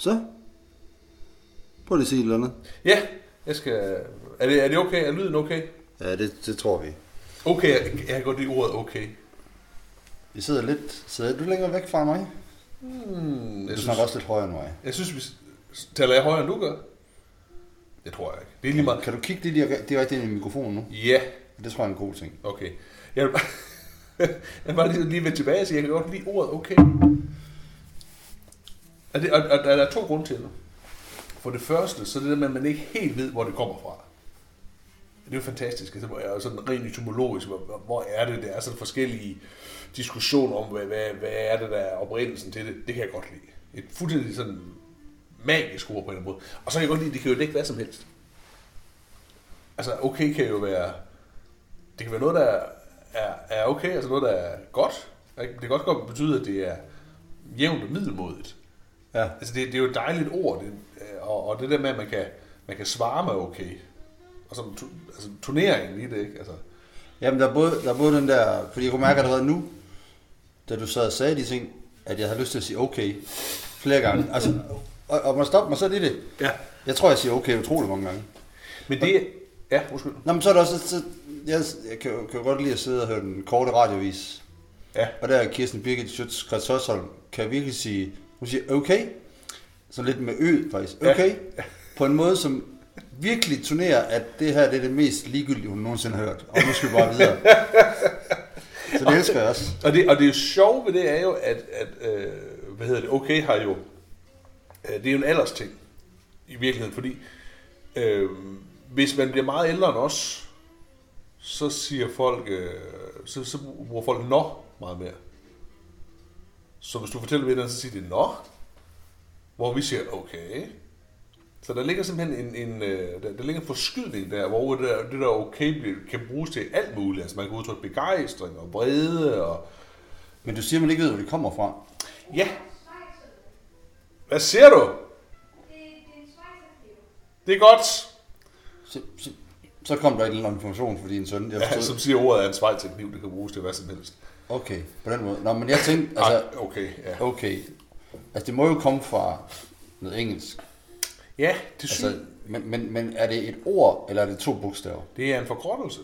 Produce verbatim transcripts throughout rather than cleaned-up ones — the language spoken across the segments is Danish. Så? Prøv lige at sige et eller andet. Ja, jeg skal... Er det, er det okay? Er lyden okay? Ja, det, det tror vi. Okay, jeg, jeg kan godt lide ordet okay. Vi sidder lidt... Sidder du længere væk fra mig? Hmm, du snakker også lidt højere end mig. Jeg synes, vi... Taler jeg højere, end du gør? Det tror jeg ikke. Det er lige meget... Kan du kigge lige direkte ind i mikrofonen nu? Ja. Det tror jeg er en god ting. Okay. Jeg vil bare, jeg vil bare lige, lige vende tilbage og sige, jeg kan godt lide ordet okay. Og, det, og, og der er to grunde til det. For det første, så er det der med, at man ikke helt ved, hvor det kommer fra. Det er jo fantastisk. Det er jo sådan rent etymologisk. Hvor, hvor er det? Der er sådan forskellige diskussioner om, hvad, hvad, hvad er det, der er oprindelsen til det. Det kan jeg godt lide. Et fuldstændig sådan magisk ord på en eller anden måde. Og så kan jeg godt lide, det kan jo ikke hvad som helst. Altså, okay kan jo være... Det kan være noget, der er, er okay, altså noget, der er godt. Det kan godt godt betyde, at det er jævnt og middelmådigt. Ja. Altså, det, det er jo et dejligt ord, det, og, og det der med, at man kan, man kan svare med okay. Og sådan altså, turneringen i det, ikke? Altså. Jamen, der er, både, der er både den der... Fordi jeg kunne mærke allerede nu, da du sad og sagde de ting, at jeg havde lyst til at sige okay flere gange. Altså, og, og man stopper mig, så er det det. Ja. Jeg tror, jeg siger okay utrolig mange gange. Men det... Ja, undskyld. Nå, men så er der også... Så, jeg kan jo, kan jo godt lide at sidde og høre den korte radiovis. Ja. Og der er Kirsten Birgit Schultz, Christian kan virkelig sige... Hun siger okay. Så lidt med ø, faktisk. Okay. Ja. Ja. På en måde, som virkelig turnerer, at det her det er det mest ligegyldige, hun nogensinde har hørt. Og nu skal vi bare videre. Så det elsker jeg også. Og det, og det er jo sjovt ved det er jo, at... at øh, hvad hedder det? Okay har jo... Øh, det er jo en aldersting. I virkeligheden, fordi... Øh, hvis man bliver meget ældre end os, så siger folk, øh, så, så bruger folk nå meget mere. Så hvis du fortæller ved den, så siger de nå, hvor vi siger okay. Så der ligger simpelthen en, en øh, der, der ligger en forskydning der, hvor det der, det der okay kan bruges til alt muligt. Altså man kan udtrykke begejstring og vrede og... Men du siger, man ikke ved, hvor det kommer fra. Ja. Hvad siger du? Det er godt. Så, så, så kom der ikke en information for din søn. Jeg ja, som siger ordet er en svejt til kniv, det kan bruges til hvad som helst. Okay, på den måde. Nå, men jeg tænkte, altså... Ej, okay, ja. Okay. Altså, det må jo komme fra noget engelsk. Ja, det synes altså, men, men, men er det et ord, eller er det to bogstaver? Det er en forkortelse.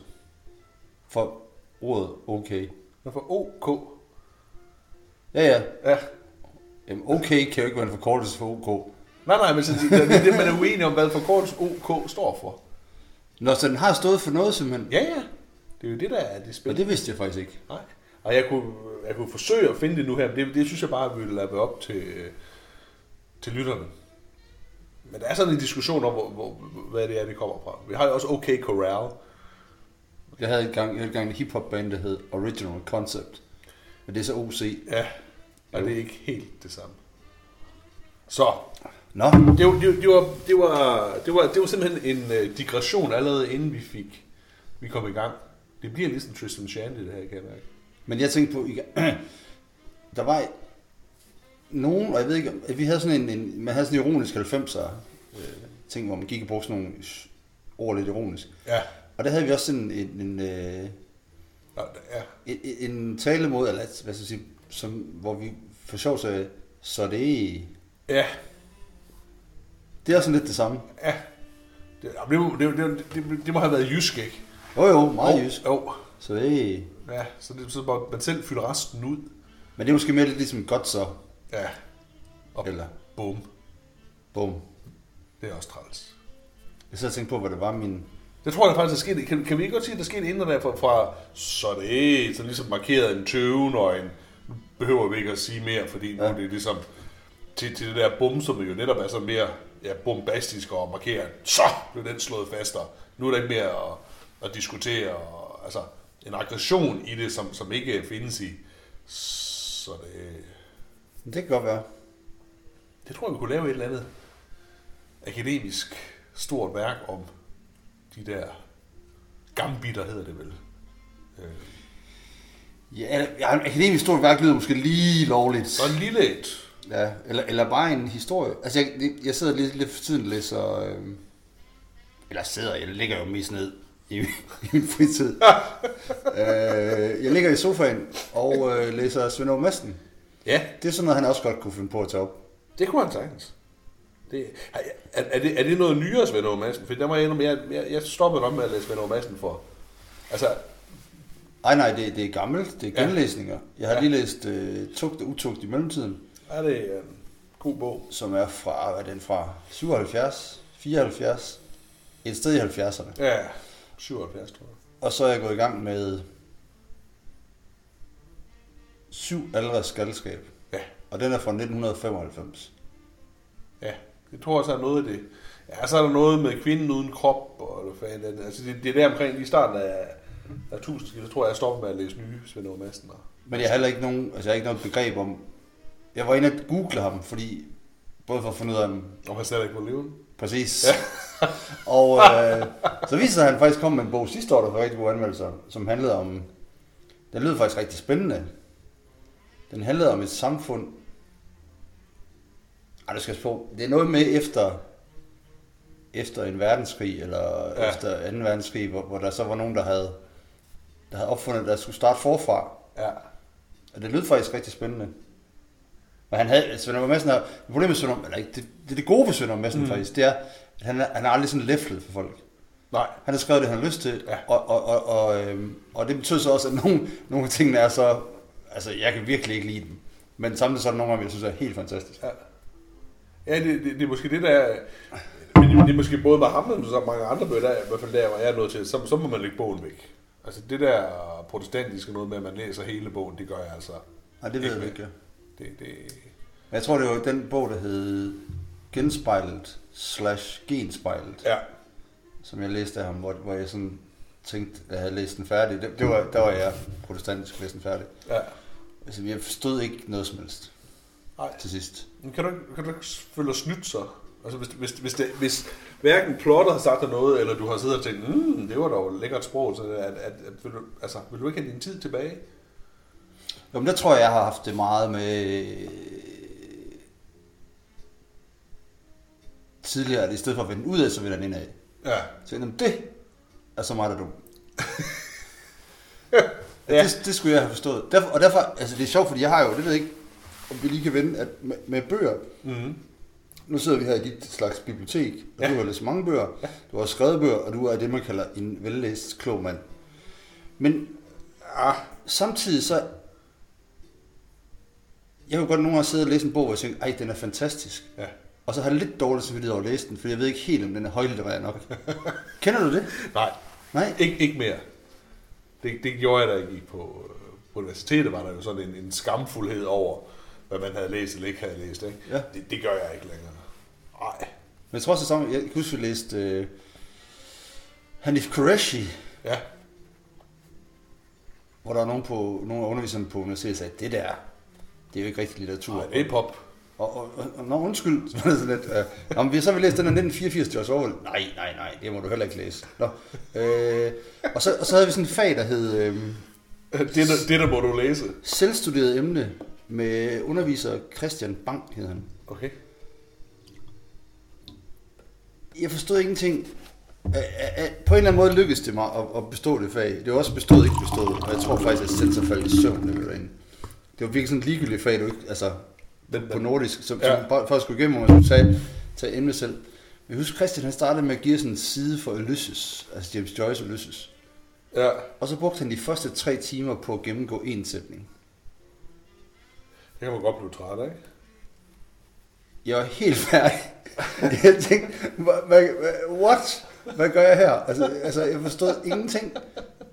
For ordet okay. Nå, for OK. Ja, ja. Ja. Jamen, okay kan jo ikke være en forkortelse for OK. Nej, nej, men så, det er det, man er uenig om, hvad forkortelse OK står for. Nå, så den har stået for noget, simpelthen? Ja, ja. Det er jo det, der er det spil. Og det vidste jeg faktisk ikke. Nej. Og jeg kunne, jeg kunne forsøge at finde det nu her, men det, det synes jeg bare ville lade op til, til lytterne. Men der er sådan en diskussion om, hvor, hvor, hvad det er, det kommer fra. Vi har jo også OK Corral. Jeg havde engang en, en hiphop-band, der hed Original Concept. Men det er så O C. Ja, og jo. Det er ikke helt det samme. Så... No. Det, var, det, var, det, var, det, var, det var simpelthen en digression allerede inden vi fik vi kom i gang. Det bliver ligesom Tristram Shandy det her, kan jeg mærke. Men jeg tænkte på, der var nogen, og jeg ved ikke, vi havde sådan en, en man havde sådan en ironisk halvfemser ting, hvor man gik og brugte sådan nogle ord lidt ironisk. Ja. Og der havde vi også sådan en en, en, en, en talemåde, eller hvad skal jeg sige, som, hvor vi for sjov sagde, så det er... Ja. Det er sådan lidt det samme. Ja. Det, det, det, det, det, det må have været jysk, ikke? Jo, jo, meget jysk. Jo. Så det... Ja, så det betyder bare, at man selv fylder resten ud. Men det er måske mere lidt ligesom godt så. Ja. Og eller... Bum. Bum. Det er også træls. Jeg sad og tænkte på, hvad det var min... Det tror jeg faktisk, der skete... Kan, kan vi ikke godt sige, at der skete inden der fra... fra så det... Så ligesom markeret en tøven og en... Nu behøver vi ikke at sige mere, fordi ja. Nu det er ligesom... Til, til det der bum, som jo netop er så mere... Ja, bombastisk og markere, så blev den slået fast, og nu er der ikke mere at, at diskutere, og, altså en aggression i det, som, som ikke findes i, så det... Det kan godt være. Det tror jeg, vi kunne lave et eller andet akademisk stort værk om de der gambitter, hedder det vel. Øh. Ja, ja, akademisk stort værk lyder måske lige lovligt. Så lille et. Ja, eller, eller bare en historie. Altså, jeg, jeg sidder lidt, lidt for tiden og læser... Øh, eller sidder, jeg ligger jo mest ned i, i min fritid. øh, jeg ligger i sofaen og øh, læser Svend Åge Madsen. Ja. Det er sådan noget, han også godt kunne finde på at tage op. Det kunne han sagtens. Det, er, er, det, er det noget nyere Svend Åge Madsen? For der må jeg endnu mere, jeg, jeg stoppede op med at læse Svend Åge Madsen for. Altså... Ej nej, det, det er gammelt. Det er genlæsninger. Ja. Jeg har ja. lige læst uh, Tugt og Utugt i mellemtiden. Ja, det er en god bog. Som er fra, hvad er den fra? syvoghalvfjerds, fireoghalvfjerds, et sted i halvfjerdserne. Ja, syvoghalvfjerds tror jeg. Og så er jeg gået i gang med syv aldres galskab. Ja. Og den er fra nitten femoghalvfems. Ja, jeg tror også, der er noget af det. Ja, så er der noget med kvinden uden krop. Og fanden. Altså, det, det er der omkring i starten af, af tusind, så tror jeg, jeg stopper med at læse nye Svend Åge Madsen. Men jeg har heller ikke nogen, altså, jeg har ikke noget begreb om... Jeg var inde at google ham, fordi... Både for at finde ud af... Om han slet ikke kunne leve. Præcis. Ja. og øh, så viste han faktisk kom med en bog sidste år, der var rigtig gode anmeldelser, som handlede om... Den lød faktisk rigtig spændende. Den handlede om et samfund... Ej, det skal jeg spørge. Det er noget med efter, efter en verdenskrig, eller ja. efter anden verdenskrig, hvor, hvor der så var nogen, der havde, der havde opfundet, at der skulle starte forfra. Ja. Og det lød faktisk rigtig spændende. Men han havde, Svend Åge Madsen, problemet med Svend Åge Madsen, det, det er det gode ved Svend Åge Madsen mm. faktisk, det er, at han, han er aldrig sådan læflet for folk. Nej. Han har skrevet det, han har lyst til, ja. og, og, og, og, øhm, og det betyder så også, at nogle, nogle af tingene er så, altså jeg kan virkelig ikke lide dem, men samtidig så er der nogle gange, jeg synes er helt fantastisk. Ja. Ja, det, det, det er måske det, der er, det, det er måske både med ham og så mange andre bøger, der, i hvert fald der, hvor jeg er nødt til, så, så må man lægge bogen væk. Altså det der protestantiske noget med, at man læser hele bogen, det gør jeg altså. Nej, det ved jeg ikke. Det, det... Jeg tror, det var den bog, der hed Genspejlet slash Genspejlet, ja. som jeg læste af ham, hvor, hvor jeg sådan tænkte, at jeg havde læst den færdig. Det, det var, der var jeg protestantisk læst den færdig. Ja. Altså, jeg forstod ikke noget som helst. Nej. Til sidst. Men kan du, kan du ikke føle dig snydt så? Altså hvis, hvis, hvis, det, hvis hverken plotter har sagt dig noget, eller du har siddet og tænkt, mm, det var dog lækkert sprog, så at, at, at, at, vil, du, altså, vil du ikke have din tid tilbage? Jo, men der tror jeg, jeg har haft det meget med tidligere, at i stedet for at vende ud af, så vender den indad. Ja. Så jamen, det er så meget, der du... ja. det, det skulle jeg have forstået. Derfor, og derfor, altså det er sjovt, fordi jeg har jo, det ved jeg ikke, om vi lige kan vende, at med, med bøger, mm-hmm. nu sidder vi her i dit slags bibliotek, og ja. du har læst mange bøger, ja. du har skrevet bøger, og du er det, man kalder en vellæst klog mand. Men ah, samtidig så, jeg kunne godt nogle gange sidde og læse en bog, hvor jeg tænkte, ej, den er fantastisk. Ja. Og så har jeg lidt dårligt samvittighed over at læse den, fordi jeg ved ikke helt, om den er højlitterær nok. Kender du det? Nej, Nej? Ik- ikke mere. Det, det gjorde jeg, da jeg gik på, på universitetet, var der jo sådan en, en skamfuldhed over, hvad man havde læst eller ikke havde læst. Ikke? Ja. Det, det gør jeg ikke længere. Nej. Men jeg tror også, at jeg kan huske, at jeg læste uh, Hanif Qureshi. Ja. Hvor der var nogen, på, nogen af underviserne på universitetet, der sagde, det der, det er jo ikke rigtig litteratur. Nej, det er pop. Og, og, og, og nå, undskyld, så var det sådan lidt. Uh, nå, men vi så vil læse den af nitten fireogfirs til George Orwell. Nej, nej, nej, det må du heller ikke læse. Nå. Øh, og, så, og så havde vi sådan en fag, der hed... Øh, det, der, det der må du læse. Selvstuderet emne. Med underviser Christian Bang, hed han. Okay. Jeg forstod ingenting. På en eller anden måde lykkedes det mig at bestå det fag. Det var også bestået, ikke bestået. Og jeg tror faktisk, at jeg selv så faldt i søvn, det var derinde. Det var virkelig sådan et ligegyldigt fag, du ikke, altså, på nordisk, som ja. først skulle igennem, hvor man skulle tage, tage emne selv. Jeg husker, Christian han startede med at give sådan en side for Ulysses, altså James Joyce og Ulysses. Ja. Og så brugte han de første tre timer på at gennemgå én sætning. Det kan man godt blive træt, ikke? Jeg var helt færdig. Jeg tænkte, what? Hvad gør jeg her? Altså, altså jeg forstod ingenting.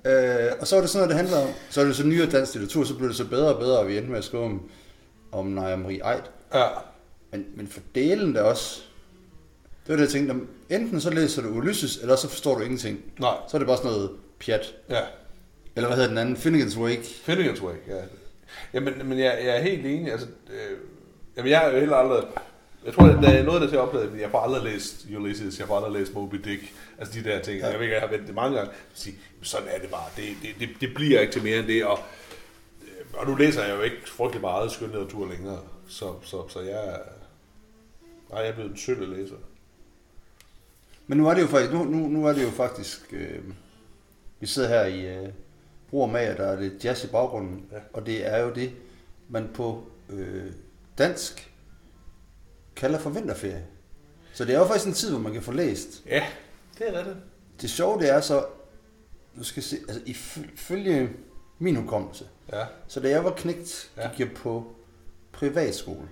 Øh, og så var det sådan noget, det handlede om. Så var det så nyere dansk litteratur, så blev det så bedre og bedre, og vi endte med at skrive om, om Naja Marie Eid. Ja. Men, men fordelen der også, det var det, jeg tænkte, enten så læser du Ulysses, eller så forstår du ingenting. Nej. Så er det bare sådan noget pjat. Ja. Eller hvad hedder den anden? Finnegans Wake. Finnegans Wake, ja. Jamen, men jeg, jeg er helt enig, altså, øh, jamen jeg er jo heller aldrig, jeg tror, der er noget, der til at opleve, at jeg får aldrig læst Ulysses, jeg får aldrig læst Moby Dick, altså de der ting, ja. Jeg ved ikke, jeg har vendt det mange gange, sige, sådan er det bare, det, det, det, det bliver ikke til mere end det, og, og nu læser jeg jo ikke frygtelig meget skønlitteratur længere, så, så, så jeg, nej, jeg er blevet en sølle læser. Men nu er det jo faktisk, nu, nu, nu er det jo faktisk, øh, vi sidder her i... Øh, Brug og Mager, der er lidt jazz i baggrunden, ja. Og det er jo det, man på øh, dansk kalder for vinterferie. Så det er jo faktisk en tid, hvor man kan få læst. Ja, det er det. Det sjove, det er så, du skal se, altså ifølge min hukommelse, ja. Så da jeg var knægt, gik jeg på privatskole.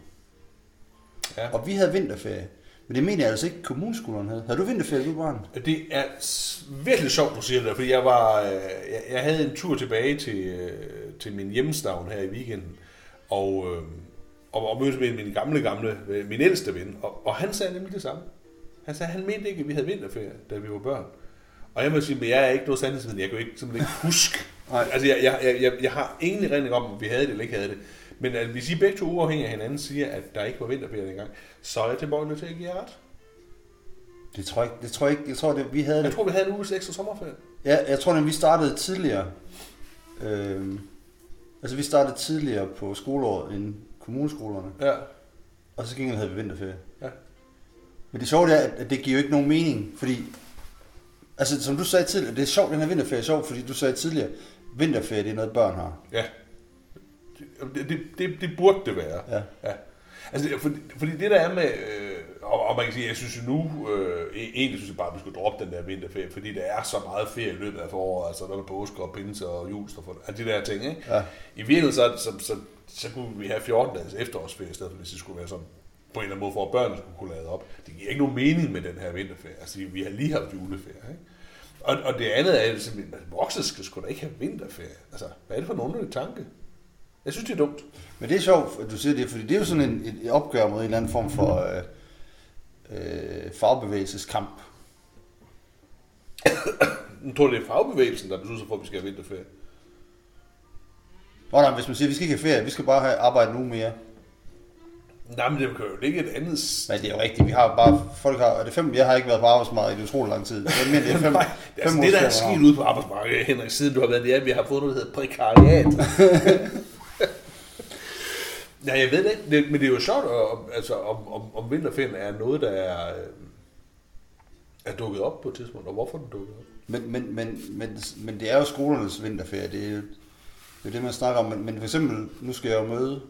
Ja. Og vi havde vinterferie. Men det mener jeg altså ikke, kommuneskolerne havde. Havde du vinterferie i barn? Det er virkelig sjovt, du siger det, fordi jeg, var, jeg, jeg havde en tur tilbage til, til min hjemstavn her i weekenden, og, og, og mødte med min gamle, gamle, min ældste ven, og, og han sagde nemlig det samme. Han sagde, han mente ikke, at vi havde vinterferie, da vi var børn. Og jeg må sige, men jeg er ikke noget sandhedsviden, jeg kan jo ikke, simpelthen ikke huske. Altså, jeg, jeg, jeg, jeg har ingen erindring om, om vi havde det eller ikke havde det. Men altså, hvis I begge to uafhængige af hinanden siger, at der ikke var vinterferie dengang, så er jeg tilbøjelig til at give jer ret. Det tror jeg ikke. Det tror jeg ikke. Jeg tror, det, vi havde... Jeg det. tror, vi havde en uges ekstra sommerferie. Ja, jeg tror, at vi startede tidligere. Øh, altså, vi startede tidligere på skoleåret end kommuneskolerne. Ja. Og så gengæld havde vi vinterferie. Ja. Men det sjove er, at det giver jo ikke nogen mening, fordi... Altså, som du sagde tidligere, det er sjovt, den her vinterferie er sjovt, fordi du sagde tidligere, vinterferie, det er noget, børn har. Ja. Det, det, det, det burde det være. Ja. Ja. Altså, fordi, fordi det der er med, øh, og, og man kan sige, jeg synes nu, øh, egentlig synes jeg bare, at vi skulle droppe den der vinterferie, fordi der er så meget ferie i løbet af foråret, altså der er påske og pinse og julster, altså de der ting, ikke? Ja. I virkeligheden så, så, så, så kunne vi have fjorten dages efterårsferie, i stedet for hvis det skulle være sådan, på en eller anden måde, for at børnene skulle kunne lade op. Det giver ikke nogen mening med den her vinterferie, altså vi har lige haft juleferie, ikke? Og, og det andet er, at voksne skal sgu da ikke have vinterferie, altså hvad er det for en underlig tanke? Jeg synes, det er dumt. Men det er sjovt, at du siger det, fordi det er jo sådan en, et opgør mod en eller anden form for øh, øh, fagbevægelseskamp. Nu tror jeg, det er fagbevægelsen, der beslutter sig for, at vi skal have vinterferie. Nå nej, hvis man siger, at vi skal ikke have ferie, vi skal bare have arbejde nu mere. Nej, men det kan jo ikke et andet sted. Nej, det er jo rigtigt. Vi har bare, folk har, er det fem, jeg har ikke været på arbejdsmarkedet i utrolig lang tid. Det er mere, det er fem, nej, det, er fem altså, det, der er sket ude på arbejdsmarkedet, Henrik, siden du har været, det er, at vi har fået noget, der hedder prekariat. Ja, jeg ved det ikke, men det er jo sjovt, om, altså, om, om, om vinterferien er noget, der er, er dukket op på et tidspunkt, og hvorfor den dukkede op. Men, men, men, men, men det er jo skolernes vinterferie, det er jo det, er det man snakker om. Men, men for eksempel, nu skal jeg jo møde,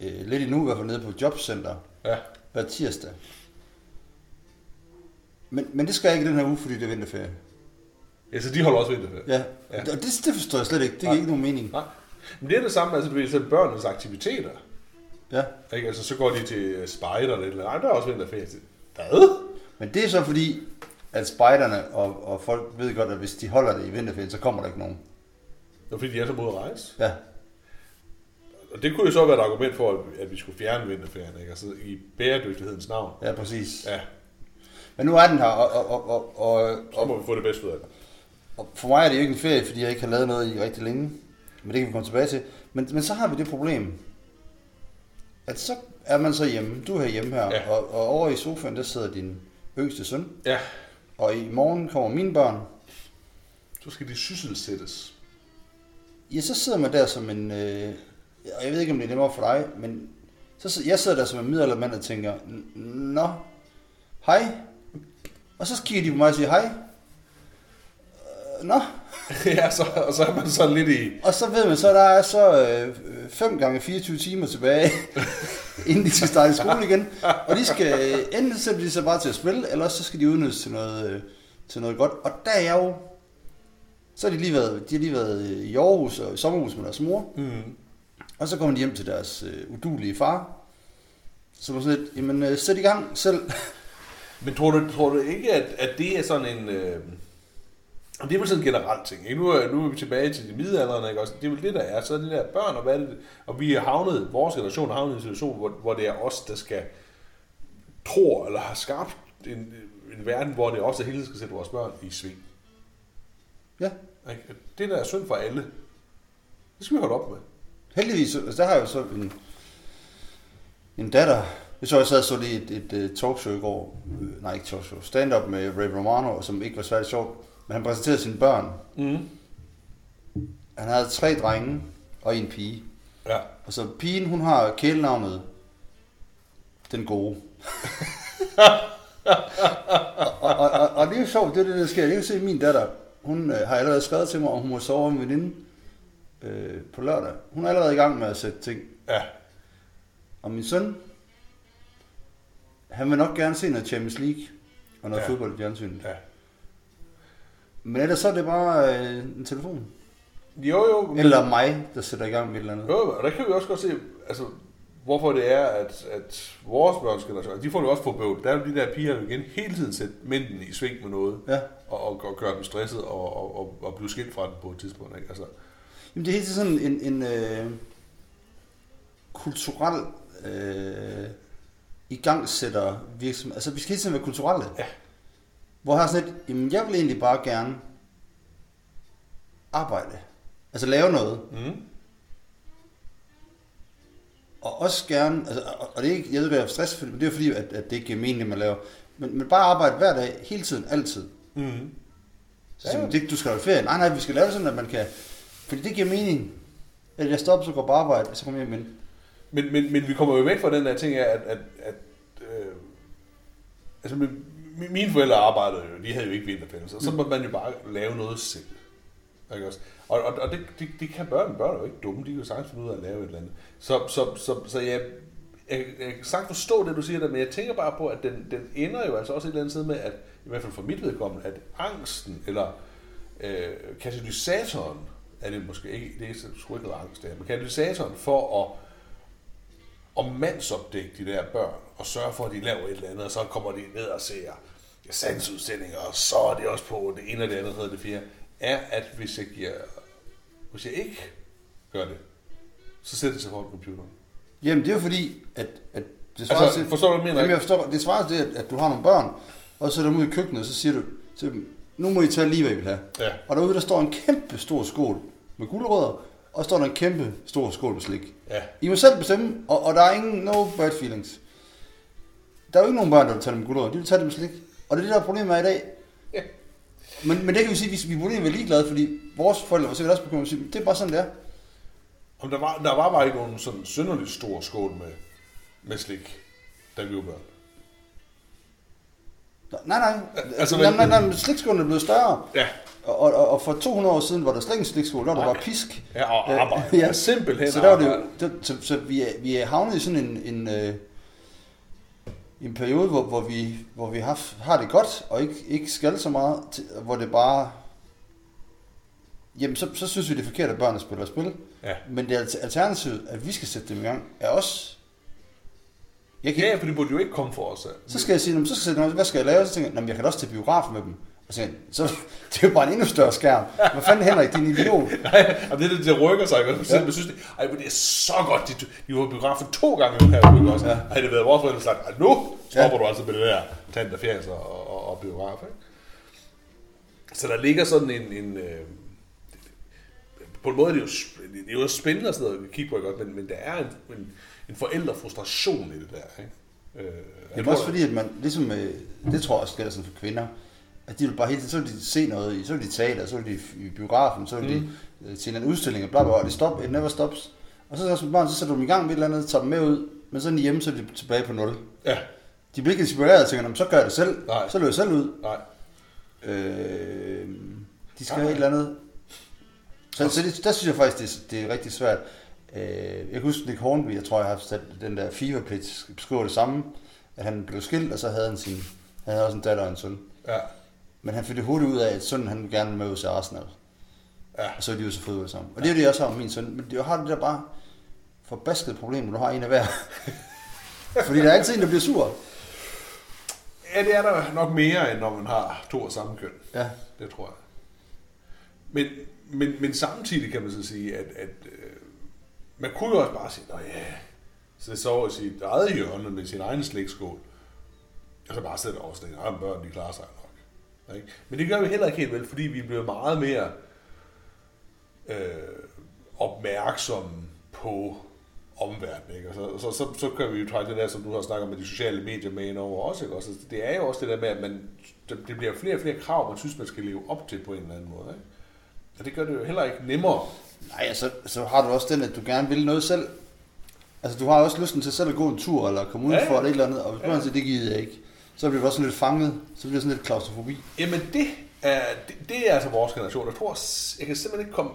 øh, lidt endnu i hvert fald nede på jobcenter, ja. Hver tirsdag. Men, men det skal jeg ikke den her uge, fordi det er vinterferie. Ja, så de holder også vinterferie? Ja, ja. Og det, det forstår jeg slet ikke, det giver ikke nogen mening. Nej. Men det er det samme, altså du ved, så børnenes aktiviteter. Ja. Ikke? Altså, så går de til spejder eller et eller andet. Der er også vinterferie til. Hvad? Men det er så fordi, at spejderne og, og folk ved godt, at hvis de holder det i vinterferien, så kommer der ikke nogen. Nå, fordi de er så mod at rejse? Ja. Og det kunne jo så være et argument for, at vi skulle fjerne vinterferien, ikke? Altså i bæredygtighedens navn. Ja, præcis. Ja. Men nu er den her, og... og, og, og, og så må vi få det bedste ud af det. Og for mig er det jo ikke en ferie, fordi jeg ikke har lavet noget i rigtig længe. Men det kan vi komme tilbage til. Men, men så har vi det problem, at så er man så hjemme, du er hjemme her, ja. og, og over i sofaen, der sidder din yngste søn, ja. Og i morgen kommer mine børn. Så skal de sysselsættes. Ja, så sidder man der som en, øh, og jeg ved ikke, om det er nemmere for dig, men så, jeg sidder der som en middelaldermand og tænker, nå, hej. Og så kigger de på mig og siger, hej. Nå. Ja, så, og så er man så lidt i... Og så ved man så, der er så øh, fem gange fireogtyve timer tilbage, inden de skal starte i skole igen. Og de skal øh, enten sætte de så bare til at spille, eller så skal de udnyttes til noget, øh, til noget godt. Og der er jo... Så har de lige været, de har lige været i Aarhus og i sommerhus med deres mor. Mm. Og så kommer de hjem til deres øh, udulige far. Så var sådan lidt, jamen øh, sæt i gang selv. Men tror du, tror du ikke, at, at det er sådan en... Øh... Og det er vel sådan en generel ting, ikke? Nu er, nu er vi tilbage til de middelalderne, ikke også? Det er vel det, der er. Så er det der børn, og hvad er det? Og vi er havnet, vores generation er havnet i en situation, hvor, hvor det er os, der skal tro, eller har skabt en, en verden, hvor det er os, der hele skal sætte vores børn i sving. Ja. Det der er synd for alle, det skal vi holde op med. Heldigvis, altså der har jeg jo så en, en datter. Jeg så, jeg sad så lige et, et, et talkshow i går, nej ikke talkshow, stand-up med Ray Romano, som ikke var særlig sjovt. Men han præsenterede sine børn. Mm. Han havde tre drenge og en pige. Ja. Og så pigen, hun har kælenavnet Den Gode. og, og, og, og det er jo sjovt, det er det, der sker. Jeg kan se, min datter, hun øh, har allerede skrevet til mig, og hun må sove med veninde øh, på lørdag. Hun er allerede i gang med at sætte ting. Ja. Og min søn, Han vil nok gerne se noget Champions League og noget ja. fodbold i fjernsynet. Ja. Men ellers så er det bare øh, en telefon. Jo, jo. Men... Eller mig, der sætter i gang med et eller andet. Jo, og der kan vi også godt se, altså, hvorfor det er, at, at vores børnsgeneration, de får det også for bøvl. Der er jo de der piger, der igen hele tiden sætter mændene i sving med noget, ja. og, og, og gøre dem stresset og, og, og, og blive skilt fra dem på et tidspunkt. Ikke? Altså. Jamen det er helt sådan en, en øh, kulturel øh, igangsætter virksomhed. Altså vi skal hele tiden være kulturelle. Ja. Hvor har sådan et, jamen jeg vil egentlig bare gerne arbejde. Altså lave noget. Mm. Og også gerne, altså, og det er ikke, jeg ved, at jeg er stressfyldt, men det er fordi, at, at det ikke er meningen, man laver. Men, men bare arbejde hver dag, hele tiden, altid. Mm. Så ja, det, du skal have ferie. Nej, nej, vi skal lave sådan, at man kan, fordi det giver mening. At jeg stopper, så går på arbejde, og så kommer jeg hjem. Men, men, men vi kommer jo væk fra den der ting, at, at, at øh, altså, min, mine forældre arbejdede jo, de havde jo ikke vinterpenge, så, mm. så måtte man jo bare lave noget selv. Og, og, og det, det, det kan børn, børn er jo ikke dumme, de kan jo sagtens finde ud af at lave et eller andet. Så, så, så, så jeg, jeg, jeg kan sagtens forstå det, du siger der, men jeg tænker bare på, at den, den ender jo altså også et eller andet sted med, at i hvert fald for mit vedkommende, at angsten, eller øh, katalysatoren, er det måske ikke, det er sgu ikke noget angst der, men katalysatoren for at, at mandsopdække de der børn, og sørge for, at de laver et eller andet, og så kommer de ned og ser sandsudstillinger, og så er det også på det ene og det andet, hedder det fjerde. Er, at hvis jeg, giver, hvis jeg ikke gør det, så sætter det sig foran computeren. Jamen, det er jo fordi, at, at det svarer altså, til... Forstår du, hvad mener? Jamen, jeg forstår, det svarer til, at, at du har nogle børn, og så er der ude i køkkenet, og så siger du til dem, nu må I tage lige, hvad I vil have. Ja. Og derude, der står en kæmpe stor skål med gulerødder, og står der en kæmpe stor skål med slik. Ja. I må selv bestemme, og, og der er ingen no bad feelings. Der er jo ikke nogen børn, der vil tage dem med gulerødder, de vil tage dem med slik. Og det er det, der problemet er i dag. Ja. Men, men det kan vi sige, at vi, vi burde egentlig være ligeglade, fordi vores forældre var sikkert også begyndt at sige, det er bare sådan, det er. Om der var, der var bare ikke nogen sådan synderligt stor skål med, med slik, da vi var børn. Nej, nej. Altså, nej, nej, nej, nej. Slikskålen er blevet større. Ja. Og, og, og for to hundrede år siden var der slet ikke en slikskål, der var der bare pisk. Ja, og arbejde. Ja, simpelthen. Så, der var det, det, så, så vi, er, vi er havnet i sådan en... en øh, en periode, hvor, hvor vi, hvor vi har, har det godt, og ikke, ikke skal så meget, til, hvor det bare... Jamen, så, så synes vi, det er forkert, at børnene spiller spil. Ja. Men det alternativet, at vi skal sætte dem i gang, er os. Jeg kan... Ja, for det burde jo ikke komme for os. Ja. Så skal jeg sige, så skal jeg, hvad skal jeg lave? Så tænker jeg, jeg kan også til biografen med dem. Og så, så det er jo bare en endnu større skærm. Hvad fanden, Henrik, din idiot? Nej, det, det, det rykker sig. Jeg ja. synes, det, ej, men det er så godt, de, de var biografen to gange nu her. Også. Ja. Ej, det været vores forældre sagt, nu stopper ja. du altså med det der tand og fjæs og, og, og biograf. Ikke? Så der ligger sådan en... en øh, på en måde, det er jo, det er jo spændende og sådan noget, vi kigger på, godt, men, men der er en, en, en forældrefrustration i det der. Ikke? Øh, det er tror, også fordi, at man ligesom... Øh, det tror jeg også gælder sådan for kvinder. At de vil bare hele tiden, så vil de se noget, så vil de teater, så vil de i biografen, så vil de mm. til en udstilling, og bla bla, og det stop, it never stops. Og så, så, så sætter du dem i gang med et eller andet, tager dem med ud, men så er de hjemme, så er de tilbage på nul. Ja. De bliver ikke inspireret og tænker, så gør jeg det selv, Nej. så løber jeg selv ud. Nej. Øh, de skal have et eller andet. Så, så det, der synes jeg faktisk, det, det er rigtig svært. Øh, jeg kan huske Nick Hornby, jeg tror jeg har sat den der fever pitch, beskriver det samme, at han blev skilt, og så havde han sin, han havde også en datter og en søn. Ja. Men han fik det hurtigt ud af, at sønnen han gerne ville med ud til Arsenal. Ja. Og så er de jo så fodbold sammen. Og det er det, jeg også har med min søn. Men jeg har det der bare forbaskede problem, når du har en af hver. Fordi der er altid en, der bliver sur. Ja, det er der nok mere, end når man har to af samme køn. Ja. Det tror jeg. Men, men, men samtidig kan man så sige, at, at øh, man kunne jo også bare sige, nå ja, så sover i sit eget hjørne med sin egen slikskål. Og så bare sidder der også, at andre børn, de klarer sig. Ikke? Men det gør vi heller ikke helt vel, fordi vi bliver meget mere øh, opmærksomme på omverdenen. Ikke? Så, så, så, så kan vi jo trække det der, som du har snakket med de sociale medier med ind over også. Ikke? Og så, det er jo også det der med, at man, det bliver flere og flere krav, man synes, man skal leve op til på en eller anden måde. Ikke? Og det gør det jo heller ikke nemmere. Nej, så, så har du også den, at du gerne vil noget selv. Altså, du har også lysten til selv at gå en tur, eller komme udenfor, ja, ja. eller et eller andet, og hvis man ja. siger, det gider jeg ikke. Så bliver det også sådan lidt fanget, så bliver det sådan lidt klaustrofobi. Jamen det er, det, det er altså vores generation. Jeg tror, jeg kan simpelthen ikke komme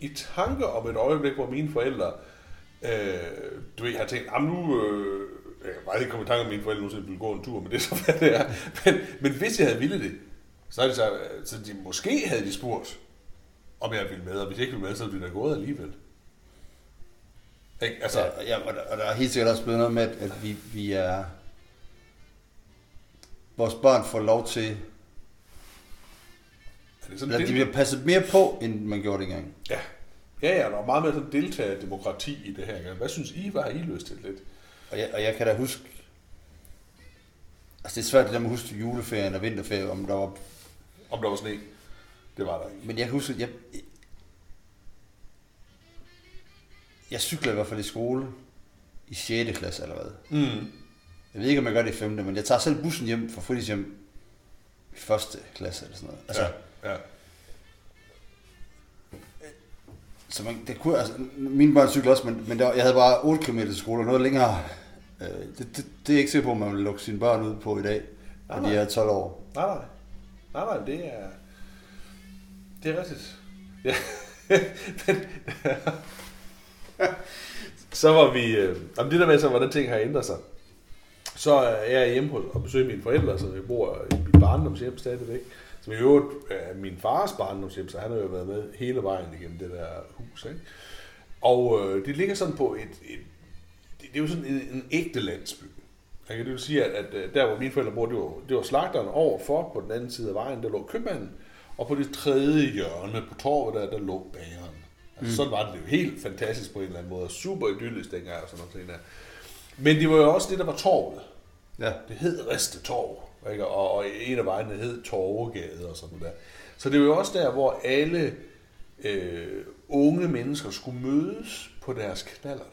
i tanke om et øjeblik, hvor mine forældre, øh, du ved, har tænkt, nu øh, Jeg kan bare ikke komme i tanke om, at mine forældre nogensinde ville gå en tur, men det er så, hvad det er. Men, men hvis jeg havde ville det, så er det så, så de måske havde de spurgt, om jeg ville med, og hvis jeg ikke ville med, så ville jeg gået alligevel. Ikke? Altså, ja, ja, og, der, og der er helt sikkert også blevet noget med, at, at vi, vi er... Vores børn får lov til... Sådan, eller, de bliver passet mere på, end man gjorde det engang. Ja, ja, ja, der er meget mere sådan deltagerdemokrati i det her. Hvad synes I, hvad har I lyst til lidt? Og jeg, og jeg kan da huske... Altså, det er svært det der med at huske juleferien og vinterferien, om der var... Om der var sne. Det var der ikke. Men jeg kan huske, jeg... Jeg cyklede i hvert fald i skole i sjette klasse allerede. Mm. Jeg ved ikke, om jeg gør det i femte, men jeg tager selv bussen hjem fra fritidshjem i første klasse eller sådan noget. Altså, ja, ja. Så man, det kunne, altså, mine børn cyklede også, men, men der, jeg havde bare otte kilometer til skole og noget længere. Øh, det, det, det er ikke sikkert på, at man vil lukke sine børn ud på i dag, nej, når de er tolv år. Nej, nej. Nej, nej, det er... Det er rigtigt. Ja. Men, så var vi... Øh, om det der med, så, hvordan ting har ændret sig. Så er jeg hjemme og besøger mine forældre, så jeg bor i mit barndomshjem stadigvæk. Som i øvrigt er min fars barndomshjem, så han har jo været med hele vejen igennem det der hus. Ikke? Og øh, det ligger sådan på et... et det, det er jo sådan en, en ægte landsby. Okay? Det vil sige, at, at der hvor mine forældre bor, det var, det var slagteren overfor. På den anden side af vejen, der lå købmanden. Og på det tredje hjørne på torvet, der, der lå bageren. Altså, mm. Sådan var det, det jo helt fantastisk på en eller anden måde. Super idyllisk dengang og sådan noget. Der. Men det var jo også det, der var torvet. Ja. Det hed Ristetorv, ikke? Og, og en af vejene hed Torvegade og sådan der. Så det var jo også der, hvor alle øh, unge mennesker skulle mødes på deres knaller.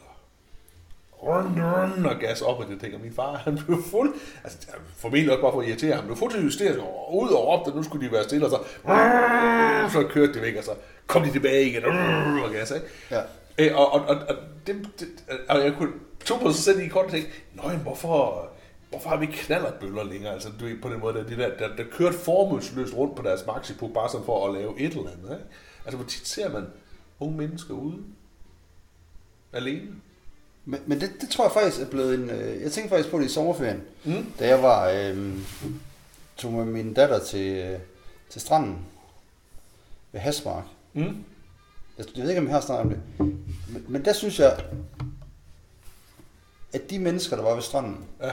Run, run, og gas op, og det tænker min far, han blev fuld. Altså, formentlig også bare for at irritere ham. Han blev fuldstændig justeret og ud og råbte, at nu skulle de være stille, og så, rrr, så kørte de væk, og så kom de tilbage igen, rrr, og gas, ikke? Ja. Æ, og, og, og, og, det, det, og jeg kunne tog på sig selv i kort og tænkte, nøj, hvorfor, hvorfor har vi ikke knallertbøller længere? Altså, du ved, på den måde, der, de der, der, der kørte formålsløst rundt på deres maxipuk, bare sådan for at lave et eller andet, ikke? Altså, hvor tit ser man unge mennesker ude alene? Men, men det, det tror jeg faktisk er blevet en... Øh, jeg tænkte faktisk på det i sommerferien, mm. da jeg var, øh, tog med min datter til, øh, til stranden ved Hasmark. Mm. Jeg, jeg ved ikke, om jeg har snakket om det. Men, men der synes jeg, at de mennesker, der var ved stranden, ja.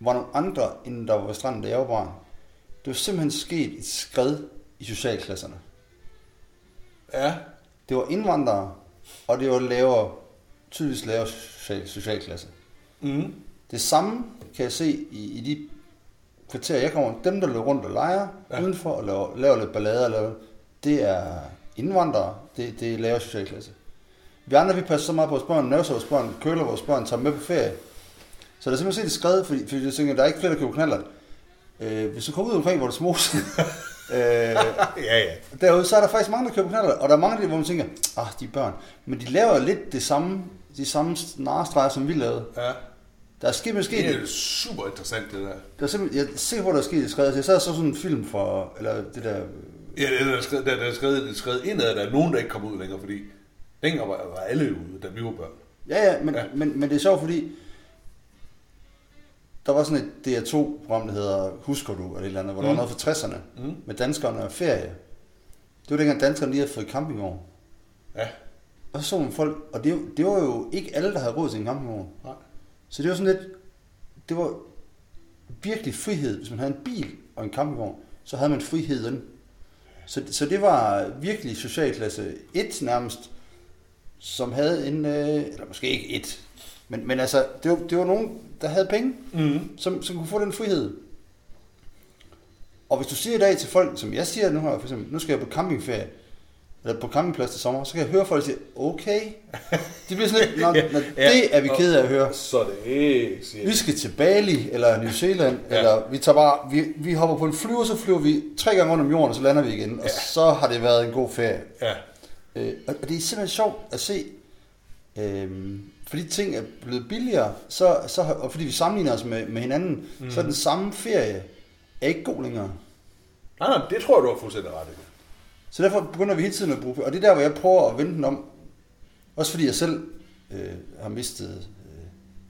var nogle andre, end der var ved stranden, da jeg var barn. Det var simpelthen sket et skred i socialklasserne. Ja. Det var indvandrere, og det var lavere, tydeligvis lavere social, socialklasse. Mm. Det samme kan jeg se i, i de kvarterer, jeg kommer. Dem, der løber rundt og leger ja. udenfor og laver, laver lidt ballader, laver, det er indvandrere, det, det er lavere socialklasse. Vi andre, vi passer så meget på vores børn, nøvser vores børn, køler vores børn, tager med på ferie. Så der er simpelthen set skrevet, fordi, fordi jeg tænker, der er ikke flere, der køber knallert. Øh, hvis du kommer ud omkring, hvor du smoser... øh, ja, ja. Derude, så er der faktisk mange, der køber knallert, og der er mange, hvor man tænker, ah, de er børn. Men de laver lidt det samme, de samme narestreger, som vi lavede. Ja. Der er sket, måske... Det er det. Super interessant, det der. Der er simpelthen... Jeg ser, hvor der er sket et skred. Jeg så så sådan en film fra... Eller det der... Ja, der er skrevet, der er skrevet, der er skrevet indad, at der er nogen, der ikke kommer ud længere, fordi... Dengang var, var alle ude, da vi var børn. Ja, ja, men, ja. Men, men det er sjovt, fordi... Der var sådan et D R to program, der hedder Husker du? Eller et eller andet, hvor mm. der var noget fra tresserne mm. med danskerne og ferie. Det var dengang danskerne lige havde fået campingvogn. Ja. Og så så man folk, og det, det var jo ikke alle, der havde råd til en campingvogn. Nej. Så det var sådan lidt... Det var virkelig frihed. Hvis man havde en bil og en campingvogn, så havde man friheden. Så, så det var virkelig socialklasse et nærmest, som havde en... Øh, eller måske ikke et... Men, men altså, det var, det var nogen, der havde penge, mm. som, som kunne få den frihed. Og hvis du siger i dag til folk, som jeg siger nu her, for eksempel, nu skal jeg på campingferie, eller på campingplads til sommer, så kan jeg høre folk sige, okay. De bliver sådan lidt, når, når ja, det er vi ked af at høre. Så det er, vi skal til Bali, eller New Zealand, ja. Eller vi tager bare, vi, vi hopper på en flyver, så flyver vi tre gange rundt om jorden, og så lander vi igen, og ja. Så har det været en god ferie. Ja. Øh, og det er simpelthen sjovt at se, øh, fordi ting er blevet billigere, så, så, og fordi vi sammenligner os med, med hinanden, mm. så er den samme ferie er ikke god længere. Nej, nej, det tror jeg, du har fuldstændig ret i. Så derfor begynder vi hele tiden at bruge, og det er der, hvor jeg prøver at vende den om. Også fordi jeg selv øh, har mistet øh,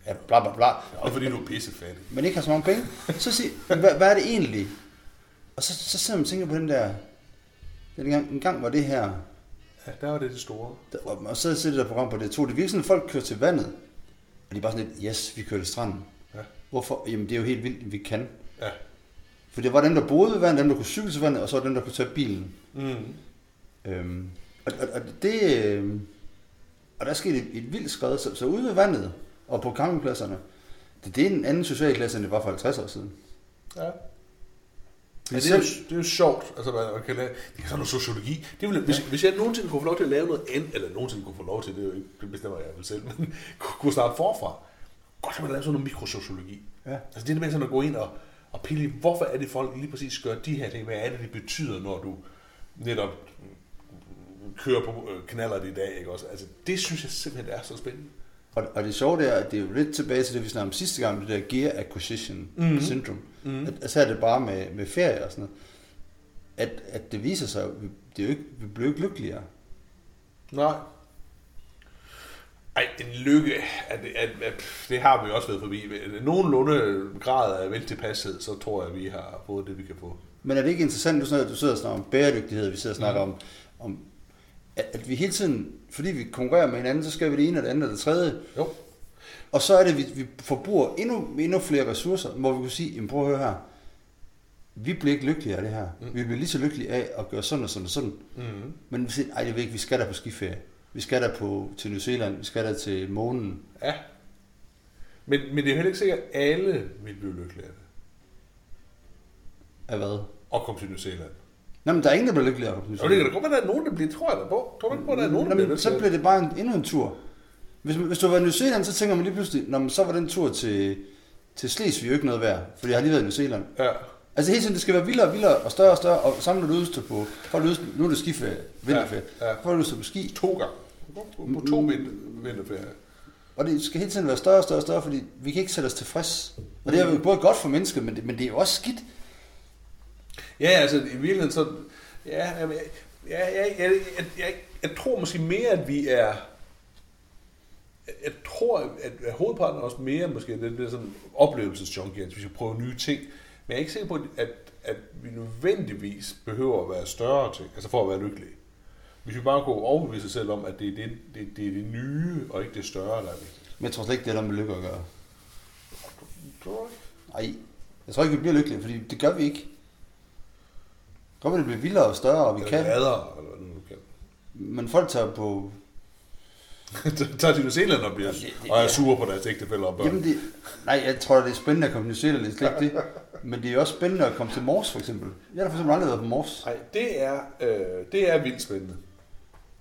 ja, bla bla bla. Og det fordi du er pissefattig. Men ikke har så mange penge. Så sig, hvad, hvad er det egentlig? Og så, så sidder man og tænker på den der, den gang, en gang var det her. Ja, der var det det store. Der, og, og så sidder der program på D to. Det virker sådan, at folk kører til vandet. Og de er bare sådan lidt, yes, vi kører til stranden. Ja. Hvorfor? Jamen det er jo helt vildt, vi kan. Ja. For det var dem, der boede ved vandet, dem, der kunne cykle til vandet, og så var dem, der kunne tage bilen. Mm. Øhm, og, og, og det... Øh, og der skete et, et vildt skred, så, så ude ved vandet og på campingpladserne, det, det er en anden socialklasse, end det var for halvtreds år siden. Ja. Det er, det er, jo, det er jo sjovt, altså man, man kan lave, det kan sådan noget sociologi. Det ville, ja. hvis, hvis jeg nogensinde kunne få lov til at lave noget andet, eller nogensinde kunne få lov til, det er jo ikke, det bestemmer jeg vel selv, men kunne starte forfra. Godt at man lavede sådan noget mikrosociologi. Ja. Altså det er det med sådan at gå ind og, og pille, hvorfor er det folk lige præcis gør de her ting, hvad er det det betyder, når du netop kører på knallert i dag, ikke også? Altså det synes jeg simpelthen er så spændende. Og, og det sjove er, at det er jo lidt tilbage til det, vi snakkede om sidste gang, det der gear acquisition mm-hmm. syndrome. Mm-hmm. At, altså er det bare med, med ferie og sådan noget, at, at det viser sig, at vi, det er jo ikke, vi bliver ikke lykkeligere. Nej. Ej, en lykke, at, at, at, at, det har vi også været forbi. Nogenlunde grad af veltilpasset, så tror jeg, at vi har fået det, vi kan få. Men er det ikke interessant, at du sidder og snakker om bæredygtighed, vi sidder og snakker mm-hmm. om, om at vi hele tiden, fordi vi konkurrerer med hinanden, så skal vi det ene og det andet og det tredje. Jo. Og så er det, at vi, vi forbruger endnu, endnu flere ressourcer, hvor vi kunne sige, jamen prøv at høre her, vi bliver ikke lykkelige af det her. Mm. Vi bliver lige så lykkelige af at gøre sådan og sådan og sådan. Mm. Men vi siger, ej det er ikke, vi skal der på skiferie. Vi skal der på, til New Zealand, vi skal der til månen. Ja. Men, men det er jo heller ikke sikkert, at alle vil blive lykkelige af det. Af hvad? Og komme til New Zealand. Nå, men der er ingen, der bliver lykkeligere. Jo, det kan da godt være, der er nogen, der bliver, tror jeg da på. Tror du ikke på, der er nogen, der bliver lykkeligere? Så bliver det bare en, endnu en tur. Hvis, hvis du har været i New Zealand, så tænker man lige pludselig, når man så var den tur til, til Slesvig jo ikke noget værd, fordi jeg har lige været i New Zealand. Ja. Altså hele tiden, det skal være vildere og vildere og større og større, og samler du udstyr på, for at løse, nu er det skiferie, vinterferie, ja, ja. For at løse på ski. To gange. På, på to vinterferie. Og det skal hele tiden være større og større og større, fordi vi kan ikke sætte os tilfreds. Og det er jo både godt for mennesket, men det, men det er jo også skidt. Ja, altså i virkeligheden så... Ja, jamen, ja, ja, ja, jeg, jeg, jeg, jeg tror måske mere, at vi er... Jeg, jeg tror, at, at hovedparten er også mere måske, det bliver sådan oplevelsesjunkier, at vi skal prøve nye ting. Men jeg er ikke sikker på, at, at vi nødvendigvis behøver at være større ting, altså for at være lykkelige. Vi skal bare gå overbevise os selv om, at det er det, det, det, er det nye, og ikke det større, der er vigtigt. Men jeg tror slet ikke, det er der med lykke at gøre. Tror jeg ikke. Nej, jeg tror ikke, vi bliver lykkelige, fordi det gør vi ikke. Godt, det bliver vildere og større, og vi kan. Lader, eller hvad nu kan. Men folk tager på... tager de New Zealand og bliver... Jamen, det, det, og er ja. Sure på deres ægtefælder og børn. Jamen det... Nej, jeg tror, det er spændende at komme til New Zealand, det er slet ikke det. Men det er også spændende at komme til Mors, for eksempel. Jeg har for eksempel aldrig været på Mors. Nej, det er, øh, det er vildt spændende.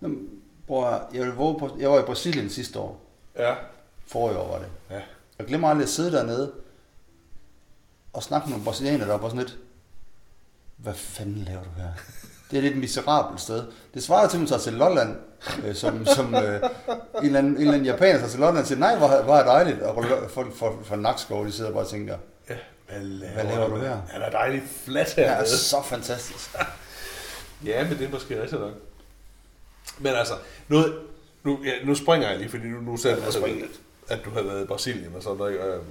Jamen, bror, jeg, på, jeg var i Brasilien sidste år. Ja. Forrige år var det. Ja. Jeg glemmer aldrig at sidde dernede og snakke med nogle brasilianer, der var sådan lidt... Hvad fanden laver du her? Det er lidt et miserabelt sted. Det svarer til, at man tager til Lolland, øh, som, som øh, en, eller anden, en eller anden japaner tager til Lolland og siger, nej, hvor er dejligt. Og folk fra Nakskov, de sidder bare og tænker, ja, hvad, laver hvad laver du her? Ja, det er dejligt flat her. Det er så fantastisk. Ja, men det er måske rigtig nok. Men altså, nu, nu, ja, nu springer jeg lige, fordi nu, nu sagde du, at, at du havde været i Brasilien og sådan noget. Øh,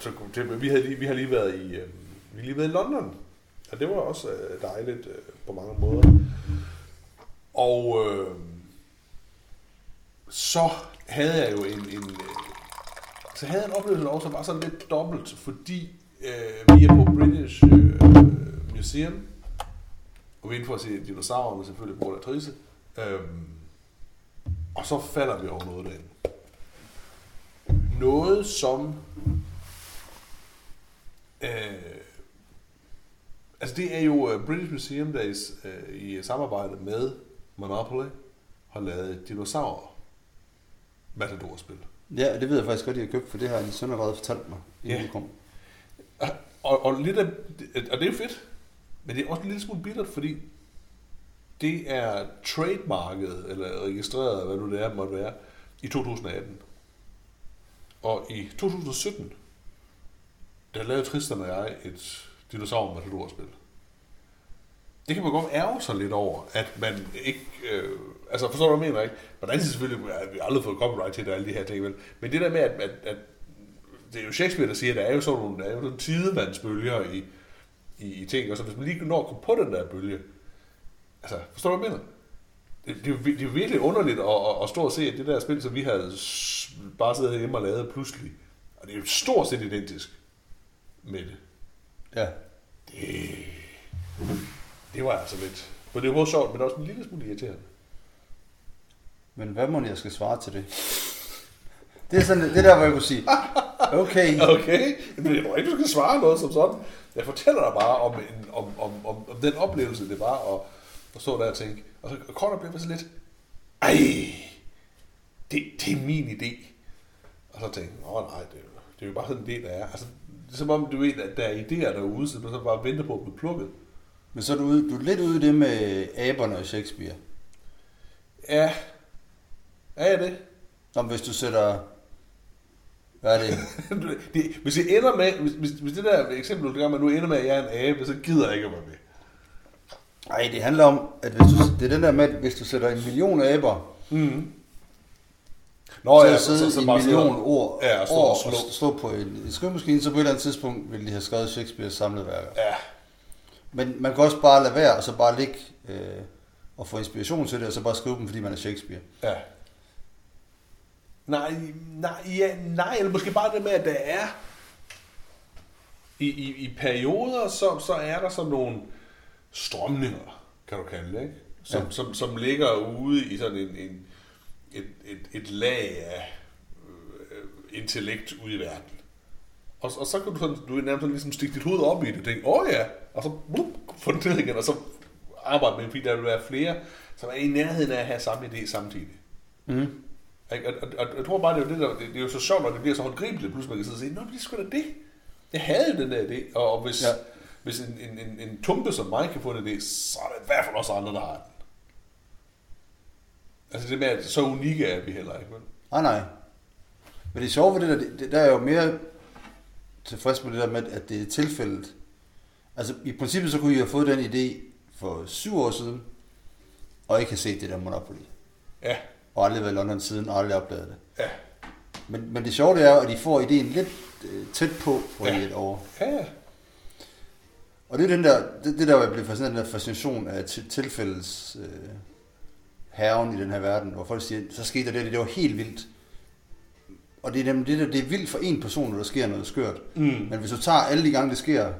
så, vi, havde lige, vi har lige været i, øh, vi har lige været i London. Og det var også dejligt på mange måder. Og øh, så havde jeg jo en, en så havde jeg en oplevelse også, som var sådan lidt dobbelt, fordi øh, vi er på British øh, Museum, og vi er inde for at se dinosaurer, men selvfølgelig på Latrice. Øh, og så falder vi over noget derinde. Noget som øh, altså det er jo British Museum, der is, øh, i samarbejde med Monopoly har lavet dinosaurer matadorspil. Ja, det ved jeg faktisk godt, at jeg har købt, for det har en søn allerede fortalt mig, inden ja. Du kom. Og, og, og, lidt af, og det er fedt, men det er også en lille smule bittert, fordi det er trademarket, eller registreret, hvad nu det er, måtte være, i to tusind atten. Og i to tusind sytten, der lavede Tristram og jeg et dinosaur-matadorspil. Det kan man godt ærge sig lidt over, at man ikke... Øh, altså, forstår du, hvad jeg mener, ikke? Hvordan selvfølgelig, at vi aldrig har fået copyright til det og alle de her ting, vel? Men det der med, at, at, at det er jo Shakespeare, der siger, at der er jo sådan nogle, der er jo sådan tidevandsbølger i, i, i ting, og så hvis man lige når at komme på den der bølge, altså, forstår du, hvad jeg mener? Det, det, det er jo virkelig underligt at, at, at stå og se, at det der spil, som vi havde bare siddet hjemme og lavet pludselig, og det er jo stort set identisk med det. Ja. Det, det var altså lidt... For det er jo både sjovt, men også en lille smule irriterende. Men hvad må jeg skal svare til det? Det er sådan det der, hvor jeg kunne sige, okay. Okay, men jeg tror ikke, du skal svare noget som sådan. Jeg fortæller dig bare om, en, om, om, om, om den oplevelse, det var at, at stå der og tænke. Og så kort bliver man så lidt, ej, det, det er min idé. Og så tænkte jeg, åh nej, det er, jo, det er jo bare sådan en del, der er. Altså, det er som om, du ved, at der er idéer derude, så man så bare venter på at blive plukket. Men så er du, du er lidt ude i det med aberne og Shakespeare. Ja, er jeg det? Nå, hvis du sætter... Hvad er det? det hvis, jeg ender med, hvis, hvis, hvis det der eksempel, du gør med, nu ender med, at jeg er en abe, så gider jeg ikke at være med. Nej, det handler om, at hvis du, det er den der med, hvis du sætter en million aber, mm-hmm. Nå, så ja, sidder så, så en million slå, ord, ja, og, ord slå. og slå på en skrivemaskine, så på et eller andet tidspunkt vil de have skrevet Shakespeares samlede værker. Ja. Men man kan også bare lade være, og så bare ligge øh, og få inspiration til det, og så bare skrive dem, fordi man er Shakespeare. Ja. Nej, nej, ja, nej, eller måske bare det med, at der er i, i, i perioder, så, så er der sådan nogle strømninger, kan du kalde det, ikke? Som, ja. som, som ligger ude i sådan en, en, et, et, et lag af øh, intellekt ude i verden. Og, og så kan du sådan, du nærmest ligesom stikke dit hoved op i det og tænke, åh ja, og så blup, få det ned igen, og så arbejde med det, fordi der vil være flere, som er i nærheden af at have samme idé samtidig. Mm. Og, og, og jeg tror bare, det er jo, det, der, det, det er jo så sjovt, når det bliver så håndgribeligt, pludselig man kan sidde og sige, nå, det er sgu da det. Jeg havde den der idé, og, og hvis, ja. hvis en, en, en, en tumpe som mig kan få en idé, så er det i hvert fald også andre, der har den. Altså det med, at så unikke er vi heller ikke. Nej, ah, nej. Men det er sjovt ved det der, det, der er jo mere tilfreds med det der med, at det er tilfældet. Altså i princippet så kunne I have fået den idé for syv år siden, og ikke have set det der Monopoly. Ja. Og aldrig været i London siden, og aldrig opdaget det. Ja. Men, men det sjove er, at de får ideen lidt øh, tæt på for ja. et år. Ja, ja. Og det er den der, det, det der, jeg blev fascineret, den der fascination af t- tilfældes øh, herven i den her verden, hvor folk siger, så skete der det, det var helt vildt. Og det er nemlig det der, det er vildt for en person, når der sker noget skørt. Mm. Men hvis du tager alle de gange, det sker,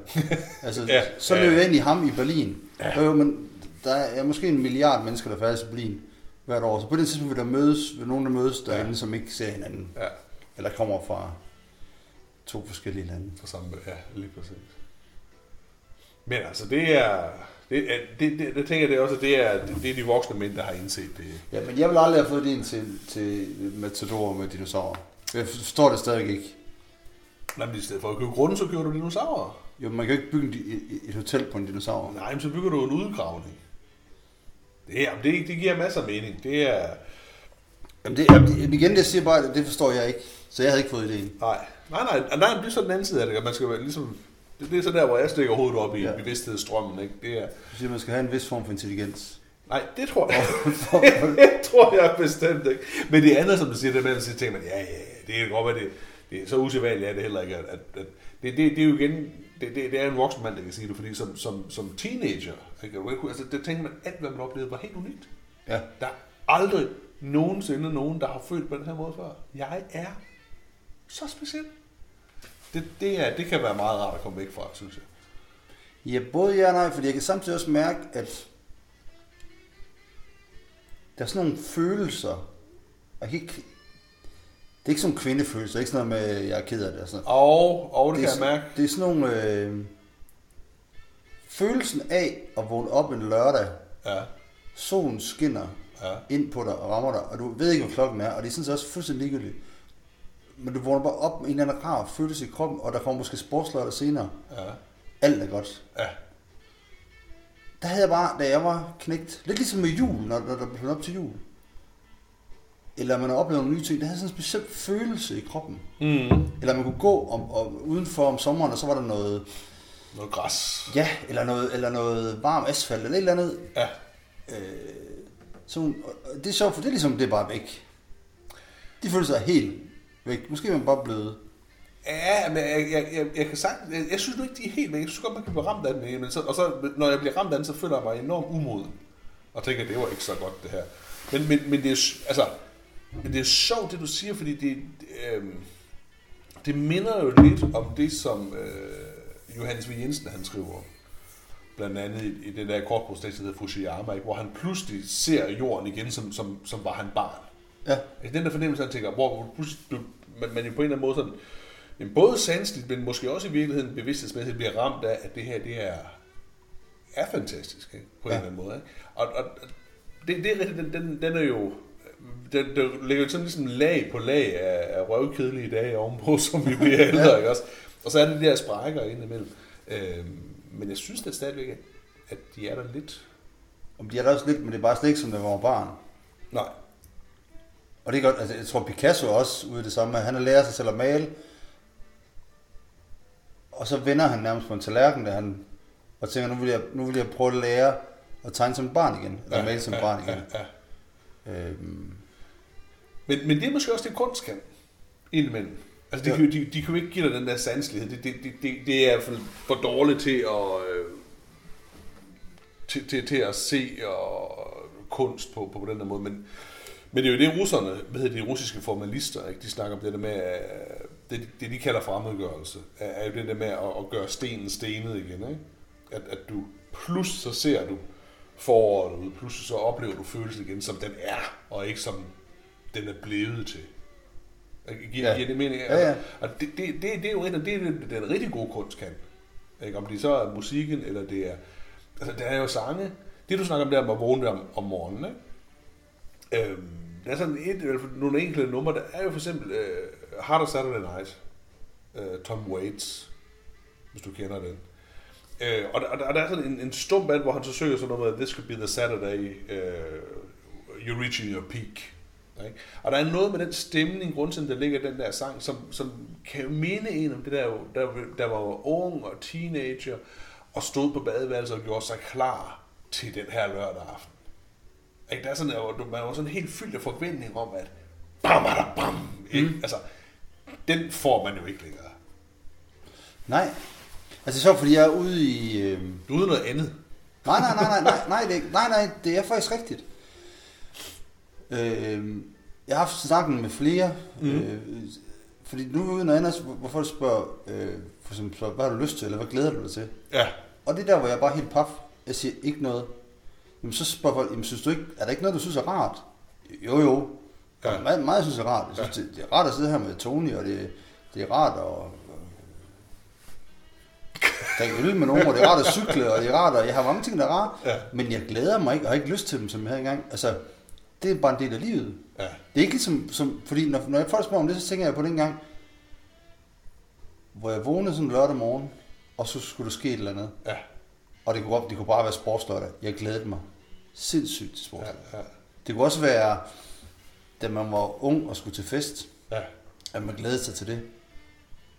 altså, ja, så løber ja. jeg ind i ham i Berlin. Ja. Der, er jo, men, der er måske en milliard mennesker, der færdes i Berlin hvert år. Så på det tidspunkt vil der mødes, vil nogen der mødes derinde, ja. som ikke ser hinanden. Ja. Eller kommer fra to forskellige lande. For samme, ja, lige præcis. Men altså, det er... Det, er, det, det, det tænker jeg også, at det er, det, det er de voksne mænd, der har indset det. Ja, men jeg vil aldrig have fået det ind til, til Matador med dinosaurer. Jeg forstår det stadig ikke. Nej, men i stedet for at købe grunde, så køber du dinosaurer. Jo, man kan jo ikke bygge et hotel på en dinosaur. Nej, men så bygger du en udgravning. Det, jamen, det, det giver masser af mening. Det er... Jamen, det, jamen, igen, det siger bare, det forstår jeg ikke. Så jeg havde ikke fået idéen. Nej, nej, nej. nej det er sådan den anden side af det. Man skal være ligesom... Det, det er så der, hvor jeg stikker hovedet op i ja. bevidsthedsstrømmen, ikke? Det er... Du siger, man skal have en vis form for intelligens. Nej, det tror jeg det tror jeg bestemt ikke. Men det andet, som du siger, det er, at man tænker, man, ja, ja, ja, det er godt, at det, det er så usædvanligt, er det heller ikke. At, at, at, det, det, det er jo igen, det, det, det er en voksen mand, der kan sige det, fordi som, som, som teenager, ikke? Altså, der tænker man, alt hvad man oplevede var helt unikt. Ja. Der er aldrig nogensinde nogen, der har følt på den her måde før. Jeg er så speciel. Det, det, er, det kan være meget rart at komme væk fra, synes jeg. Ja, både ja og nej, fordi jeg kan samtidig også mærke, at der er sådan nogle følelser, og ikke, det er ikke sådan nogle kvindefølelser, ikke sådan noget med, jeg er ked af det og sådan noget. Og, og det, det kan er, jeg mærke. Det er sådan nogle, øh, følelsen af at vågne op en lørdag, ja. solen skinner ja. ind på dig og rammer dig, og du ved ikke, hvor klokken er, og det er sådan set også fuldstændig ligegyldigt. Men du vågner bare op med en eller anden rar følelse i kroppen, og der kommer måske sportslørdag senere. Ja. Alt er godt. Ja. Der havde jeg bare, da jeg var knægt, lidt ligesom med jul, når, når der blev op til jul. Eller man har oplevet nogle nye ting, der havde sådan en speciel følelse i kroppen. Mm. Eller man kunne gå om, om, udenfor om sommeren, og så var der noget... Noget græs. Ja, eller noget, eller noget varm asfalt, eller et eller andet. Ja. Øh, sådan, det er sjovt, for det er ligesom, det er bare væk. De følelser er helt væk. Måske er man bare blevet Ja, men jeg, jeg, jeg, jeg kan sagt, jeg, jeg synes nu ikke, de er helt med. Jeg synes godt, man kan blive ramt af den. Men så, og så, når jeg bliver ramt af den, så føler jeg mig enormt umoden. Og tænker, det var ikke så godt, det her. Men, men, men, det, er, altså, men det er sjovt, det du siger, fordi det, det, øh, det minder jo lidt om det, som øh, Johannes V. Jensen, han skriver. Blandt andet i, i den der kortprostekst, der hedder Fushiyama, hvor han pludselig ser jorden igen, som, som, som var han barn. Ja. Den der fornemmelse, han tænker, hvor pludselig, man, man jo på en eller anden måde sådan, men både sanseligt, men måske også i virkeligheden bevidsthedsmæssigt bliver ramt af, at det her det er, er fantastisk, ikke? På en ja. Eller anden måde. Ikke? Og, og det, det er rigtigt, den, den er jo, den, den ligger jo sådan ligesom lag på lag af, af røvkedelige dage ovenpå, som vi bliver ældre, ikke også? Og så er det de der sprækker indimellem. Øhm, men jeg synes da stadigvæk, at de er der lidt. Om de er der også lidt, men det er bare slet ikke, som der var barn. Nej. Og det er godt, altså jeg tror Picasso også ude i det samme, han har lært sig selv at male, og så vender han nærmest på en tallerken, da han, og tænker, nu vil, jeg, nu vil jeg prøve at lære at tegne som barn igen, eller ja, male som ja, barn igen. Ja, ja. Øhm. Men, men det er måske også det, kunst kan, indimellem. Altså, de, ja. kan, de, de kan jo ikke give dig den der sanselighed. Det, det, det, det er for, for dårligt til at, øh, til, til, til at se og kunst på, på den der måde. Men, men det er jo det, russerne, hvad hedder de russiske formalister, ikke? De snakker om det der med, øh, Det, det, de kalder fremmedgørelse, er jo det der med at, at gøre stenen stenet igen, ikke? At, at du plus så ser du foråret ud, plus så oplever du følelsen igen, som den er, og ikke som den er blevet til. Giver, ja. giver det mening? Ja, ja. Og det, det, det, det er jo det, det, den rigtig gode kunst kan. Ikke? Om det så er musikken, eller det er... Altså, der er jo sange. Det, du snakker om, der er at vågne om, om morgenen, ikke? Øhm, der er sådan et, nogle enkelte numre, der er jo for eksempel... Øh, Heart of Saturday Night, uh, Tom Waits, hvis du kender den. Uh, og, der, og der er sådan en, en stum band, hvor han så søger sådan noget med, this could be the Saturday, uh, you're reaching your peak. Okay? Og der er noget med den stemning, grundsiden, der ligger i den der sang, som, som kan minde en om det der, der, der var ung og teenager, og stod på badeværelset og gjorde sig klar til den her lørdag aften. Okay? Der er sådan, at man var sådan helt fyldt af forventning om, at bam, bam, bam, ikke? Mm. Altså, den får man jo ikke længere. Nej. Altså så fordi jeg er ude i... Øh... Du er ude noget andet. Nej, nej, nej, nej, nej, nej, det er, nej, nej, det er faktisk rigtigt. Øh, jeg har haft snakken med flere, mm. øh, fordi nu er ude noget andet, hvorfor du spørger, øh, for eksempel, hvad har du lyst til, eller hvad glæder du dig til? Ja. Og det er der, hvor jeg er bare helt paf. Jeg siger ikke noget. Jamen så spørger folk, jamen synes du ikke, er der ikke noget, du synes er rart? Jo, jo. Ja. Meget, meget synes jeg er rart. Jeg synes, ja. det, det er rart at sidde her med Tony, og det, det er rart at drikke øl med nogen, og det er rart at cykle, og det er rart, og jeg har mange ting, der er rart, ja. Men jeg glæder mig ikke, og har ikke lyst til dem, som jeg havde engang. Altså, det er bare en del af livet. Ja. Det er ikke ligesom, som, fordi når, når jeg folk spørger om det, så tænker jeg på den gang, hvor jeg vågnede sådan lørdag morgen, og så skulle der ske et eller andet. Ja. Og det kunne, op, det kunne bare være sportslørdag. Jeg glædede mig sindssygt til sportslørdag. Ja, ja. Det kunne også være... da man var ung og skulle til fest, ja. At man glædede sig til det.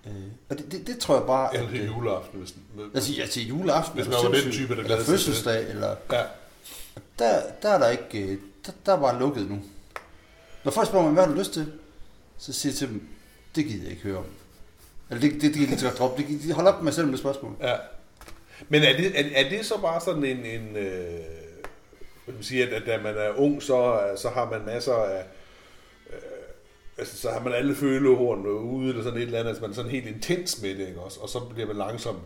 Øh, og det, det, det tror jeg bare... Eller til juleaften, hvis den... Altså, ja, til juleaften. Hvis man var den type, der glædede sig til det. Eller fødselsdag, eller... Ja. Der, der er der ikke... Der, der er bare lukket nu. Når folk spørger mig, hvad har du lyst til? Så siger jeg til dem, det gider jeg ikke høre om. Eller det, det, det gider jeg lige til at droppe. De holder op med selv med det spørgsmål. Ja. Men er det, er, er det så bare sådan en... en øh, vil man sige, at, at da man er ung, så, så har man masser af... Altså, så har man alle følehornene ude, eller sådan et eller andet, altså man er sådan helt intens med det, ikke også? Og så bliver man langsomt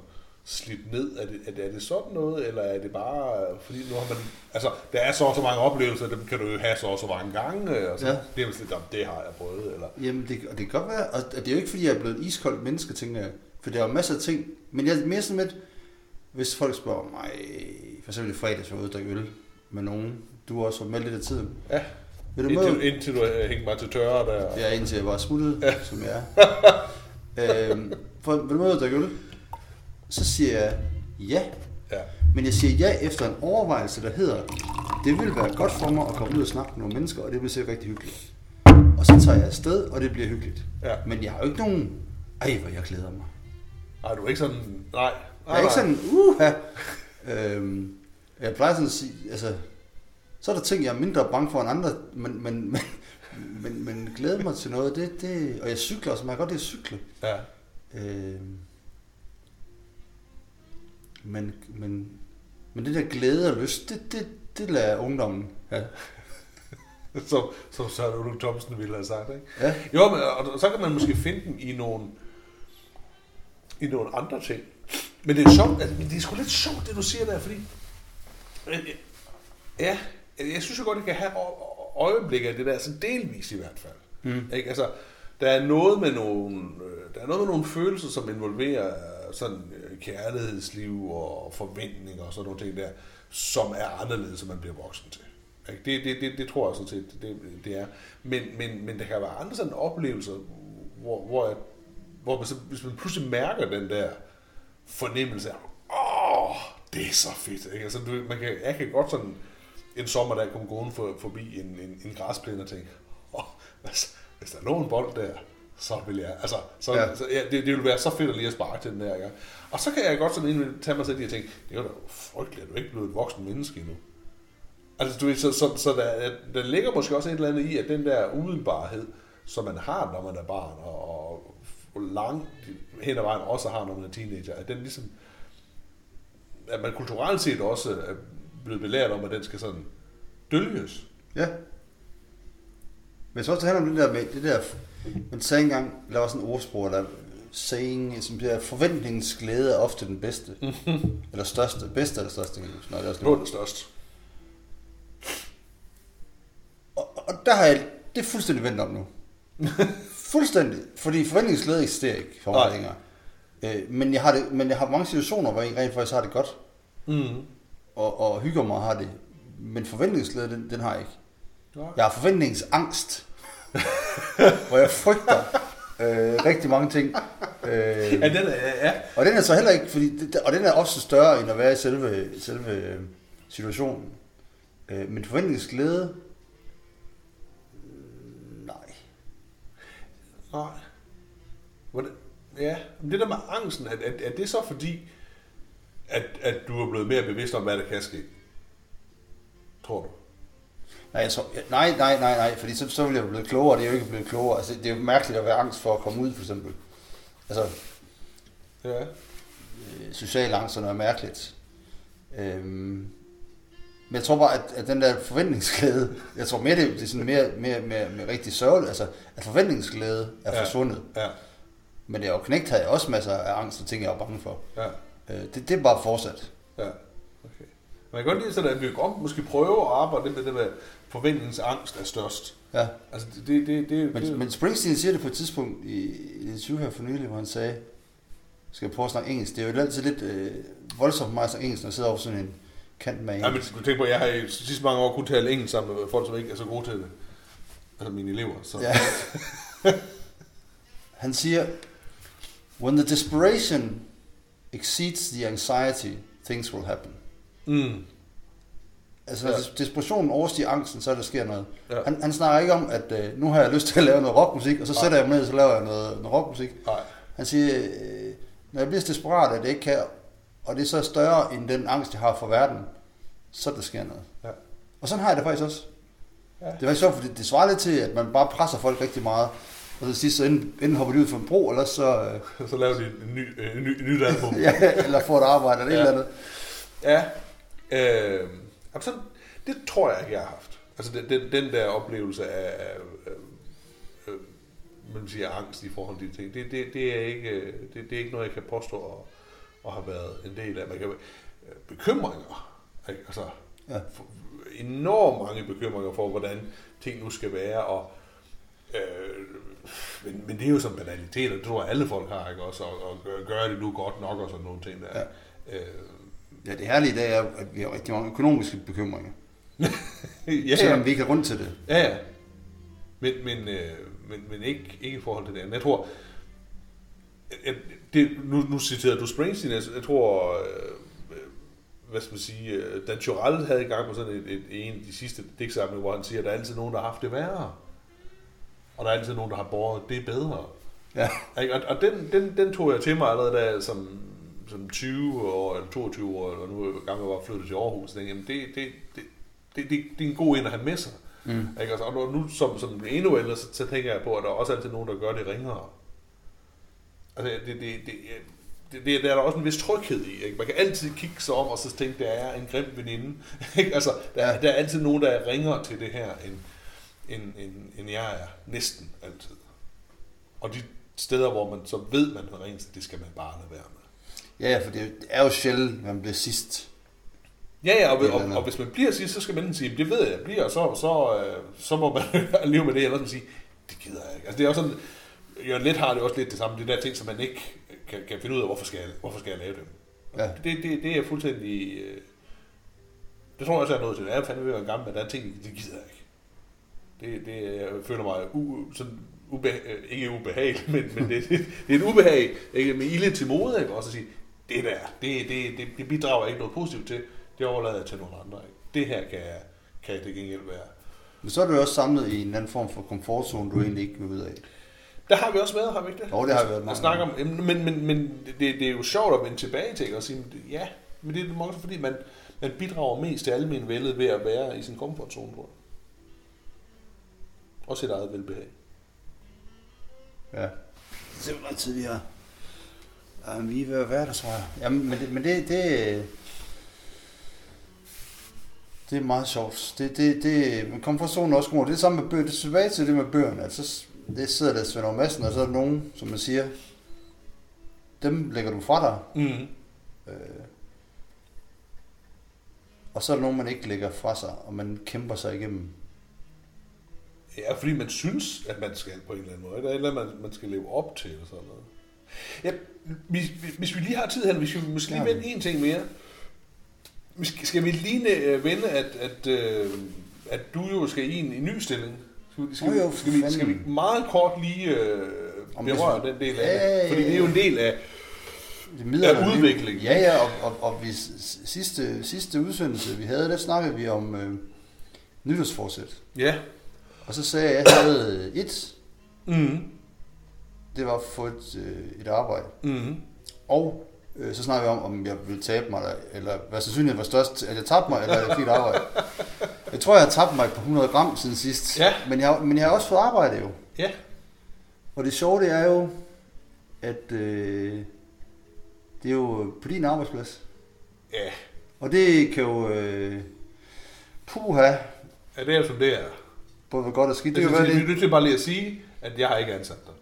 slidt ned. Er det, er det, er det sådan noget, eller er det bare, fordi nu har man, altså, der er så og så mange oplevelser, dem kan du jo have så og så mange gange, og så ja. Det er man slet, det har jeg prøvet, eller? Jamen, det, og det kan godt være, og det er jo ikke, fordi jeg er blevet et iskoldt menneske, tænker jeg, for der er jo masser af ting, men jeg er mere sådan lidt, hvis folk spørger mig, for eksempel i fredags, jeg var ude og drikke øl med nogen, du også var med lidt af tiden. Ja. Vil du indtil, indtil du hængte mig til tørre der. Ja, indtil jeg var smuttet, ja. Som jeg er. øhm, for, vil du møde dig øl? Så siger jeg ja. ja. Men jeg siger ja efter en overvejelse, der hedder, det ville være godt for mig at komme ud og snakke med nogle mennesker, og det bliver sikkert rigtig hyggeligt. Og så tager jeg afsted, og det bliver hyggeligt. Ja. Men jeg har jo ikke nogen, ej hvor jeg glæder mig. Nej, du er ikke sådan, nej. nej jeg er nej. ikke sådan, uha. øhm, jeg plejer sådan at sige, altså... Så er der ting, jeg er mindre bange for end andre, men, men, men, men, men glæder mig til noget. Det, det, og jeg cykler også, men jeg kan godt lide at cykle. Ja. Øh, men, men, men det der glæde og lyst, det, det, det lader ungdommen have. Som, som Søren Ulrik Thomsen ville have sagt, ikke? Ja. Jo, men, og så kan man måske finde dem i nogle, i nogle andre ting. Men det er sjovt, altså, det er sgu lidt sjovt, det du siger der, fordi... Ja, jeg synes jo godt, at jeg kan have øjeblikke af det der, sådan delvis i hvert fald. Mm. Ikke? Altså, der er noget med nogle, der er noget med nogle følelser, som involverer sådan kærlighedsliv og forventninger og sådan nogle ting der, som er anderledes, som man bliver voksen til. Det, det, det, det tror jeg sådan set, det, det er. Men, men, men der kan være andre sådan oplevelser, hvor, hvor, jeg, hvor man så, hvis man pludselig mærker den der fornemmelse af, åh, det er så fedt. Ikke? Altså, man kan, jeg kan godt sådan en sommer, der komme gående for, forbi en, en, en græsplæne og tænke, åh, hvis, hvis der lå en bold der, så vil jeg, altså, så, ja. Så, ja, det, det vil være så fedt at lige at sparke til den der. Ikke? Og så kan jeg godt sådan tage mig selv i og tænke, det er jo da frygteligt, at du ikke er blevet et voksen menneske endnu. Altså, du, så så, så der, der ligger måske også et eller andet i, at den der udenbarhed, som man har, når man er barn, og, og langt hen ad vejen også har, når man er teenager, at den ligesom, at man kulturelt set også er blevet belært om, at den skal sådan dølges. Ja. Men så også det handler om det der med, det der, man sagde engang, der var sådan en ordsprog, der saying, som bliver, forventningens glæde er ofte den bedste. Eller største. Bedste eller største. Nej, det er også den største. Og der har jeg, det er fuldstændig vendt om nu. Fuldstændig. Fordi forventningens glæde eksisterer ikke for mig længere. Øh, men, jeg har det, men jeg har mange situationer, hvor jeg rent faktisk har det godt. Mm. Og, og hygger mig og har det. Men forventningens glæde, den, den har jeg ikke. Ja. Jeg har forventningsangst. Hvor jeg frygter øh, rigtig mange ting. Øh, ja, den er, ja. Og den er så heller ikke, fordi det, og den er også større, end at være i selve, selve situationen. Øh, men forventningens glæde... Nej. Ja, men det der med angsten, er, er, er det så fordi, at, at du er blevet mere bevidst om, hvad der kan ske? Tror du? Nej, så, nej, nej, nej, nej, fordi så, så ville jeg blive klogere, det er jo ikke blevet klogere. Altså, det er jo mærkeligt at være angst for at komme ud, for eksempel. Altså, ja. Social angst er mærkeligt. Øhm, men jeg tror bare, at, at den der forventningsglæde, jeg tror mere, det, det er sådan mere, mere, mere, mere rigtig sørgeligt, altså at forventningsglæde er ja, forsvundet. Ja. Men det er jo knægt, havde jeg også masser af angst og ting, jeg var bange for. Ja. Det, det er bare fortsat. Ja, okay. Man kan godt lide sådan, at vi godt måske prøve at arbejde med det med, at forventningsangst er størst. Ja. Altså, det, det, det, men, det. men Springsteen siger det på et tidspunkt i, i det tyve her for nylig, hvor han sagde, skal jeg prøve at snakke engelsk? Det er jo altid lidt øh, voldsomt for mig at snakke engelsk, når jeg sidder over sådan en kant med engelsk. Ja, men du tænker på, at jeg har i sidste mange år kun tale engelsk sammen med folk, som ikke er så gode til det. Altså mine elever. Så. Ja. Han siger, when the desperation exceeds the anxiety, things will happen. Mm. Altså, ja. Når desperationen overstiger angsten, så der sker noget. Ja. Han, han snakker ikke om, at øh, nu har jeg lyst til at lave noget rockmusik, og så sætter Ej. jeg mig ned, og så laver jeg noget, noget rockmusik. Ej. Han siger, øh, når jeg bliver desperat, at det ikke kan, og det er så større end den angst, jeg har for verden, så der sker noget. Ja. Og sådan har jeg det faktisk også. Ja. Det er faktisk sjovt, fordi det svarer lidt til, at man bare presser folk rigtig meget, og så sidst så enten, enten hopper de ud fra en bro, eller så... Øh, så laver de en ny, øh, ny, nyt album. Ja, eller får et arbejde, eller ja. et eller andet. Ja, øh, altså, det tror jeg ikke, jeg har haft. Altså den, den der oplevelse af, af øh, man siger, angst i forhold til de ting, det, det, det, er ikke, det, det er ikke noget, jeg kan påstå og, og har været en del af. Man kan, bekymringer, ikke? Altså ja. Enormt mange bekymringer for, hvordan ting nu skal være, og øh, men, men det er jo som banalitet, og det tror jeg alle folk har, ikke? Også, og, og gør det nu godt nok, og sådan nogle ting der. Ja. Øh, Ja, det herlige i dag er, at vi har rigtig mange økonomiske bekymringer. ja, selvom ja. vi ikke er rundt til det. Ja, ja. Men, men, øh, men, men ikke, ikke i forhold til det andet. Jeg tror, at det, nu, nu citerer du Springsteen, jeg, jeg tror, øh, hvad skal man sige, øh, Dan Choral havde i gang på sådan et, et, en af de sidste digtsamlinger, hvor han siger, at der er altid nogen, der har haft det værre. Og der er altid nogen, der har båret det bedre. Ja. Og, og den, den, den tog jeg til mig allerede, da jeg, som... som tyve år, eller toogtyve år, eller nu gammel var flyttet til Aarhus, så tænkte, jamen det, det, det, det, det, det er en god en at have med sig. Mm. Ikke? Altså, og nu som, som endnu ældre, så, så tænker jeg på, at der også altid nogen, der gør det ringere. Altså, det, det, det, det, det, det er der også en vis tryghed i. Ikke? Man kan altid kigge sig om og så tænke, der er en grim veninde. Altså, der, ja. der er altid nogen, der ringer til det her, end, end, end, end jeg er. Næsten altid. Og de steder, hvor man så ved, man ringer til, det skal man bare lade være med. Ja, for det er jo sjældent, man bliver sidst. Ja, ja, og, og, og hvis man bliver sidst, så skal man sige, det ved jeg, jeg bliver, så, så, så må man leve med det, eller så sige, det gider jeg ikke. Altså, det er også sådan, jo lidt har det også lidt det samme, det der ting, som man ikke kan, kan finde ud af, hvorfor skal jeg, hvorfor skal jeg lave dem. Ja. Det, det, det er fuldstændig, det tror jeg også er noget til, jeg er fandme ved at være gammel, men der er ting, det gider jeg ikke. Det, det jeg føler mig u, sådan, ubeha- ikke ubehageligt, men, men det, det, det er et ubehag, ikke, med ilde til mode, ikke, og så sige, det der, det, det, det, det bidrager ikke noget positivt til, det overlader jeg til nogle andre. Ikke? Det her kan, kan det gengæld være. Men så er du jo også samlet i en anden form for komfortzone, du egentlig ikke vil ud af. Der har vi også været, har vi ikke det? Jo, det har vi været. Jeg snakker om, men, men, men det, det er jo sjovt at vende tilbage til, ikke? Og sige, ja, men det er måske fordi, man, man bidrager mest til almenvældet ved at være i sin komfortzone, tror jeg. Og sit eget velbehag. Ja. Simpelthen tidligere. Jamen, vi er ved at være der, tror jeg. Jamen, men det... Men det, det Det er meget sjovt. Det, det, det, man kommer fra zonen også, det er samme med bøger. Det er tilbage til det med bøgerne. Altså, det sidder der Svend Åge Madsen, og så er der nogen, som man siger, dem lægger du fra dig. Mm. Øh, og så er der nogen, man ikke lægger fra sig, og man kæmper sig igennem. Ja, fordi man synes, at man skal på en eller anden måde. Der er et eller andet, man skal leve op til, eller sådan noget. Ja, hvis, hvis vi lige har tid her, hvis vi måske lige vende en ting mere. Skal vi lige vende, at, at, at du jo skal i en, en ny stilling? Skal, skal, oh, jo, skal, vi, skal vi meget kort lige uh, berøre den del af ja, det? Fordi ja, ja. det er jo en del af, det af udviklingen. Ja, ja, og, og, og vi, sidste, sidste udsendelse, vi havde, der snakkede vi om øh, nytårsforsæt. Ja. Og så sagde jeg, at jeg havde et. Mm. Det var at få et, et arbejde. Mm. Og... så snakker vi om, om jeg ville tabe mig, eller hvad sandsynligheden var størst, at jeg tabte mig, eller at jeg fik et arbejde. Jeg tror, jeg har tabt mig på hundrede gram siden sidst, ja. men, jeg, men jeg har også fået arbejde jo. Ja. Og det sjove, det er jo, at øh, det er jo på din arbejdsplads. Ja. Og det kan jo, øh, puha. Ja, det er jo som det er. Både godt og skidt. Det, det er jo det. Du skal bare lige at sige, at jeg har ikke ansat dig.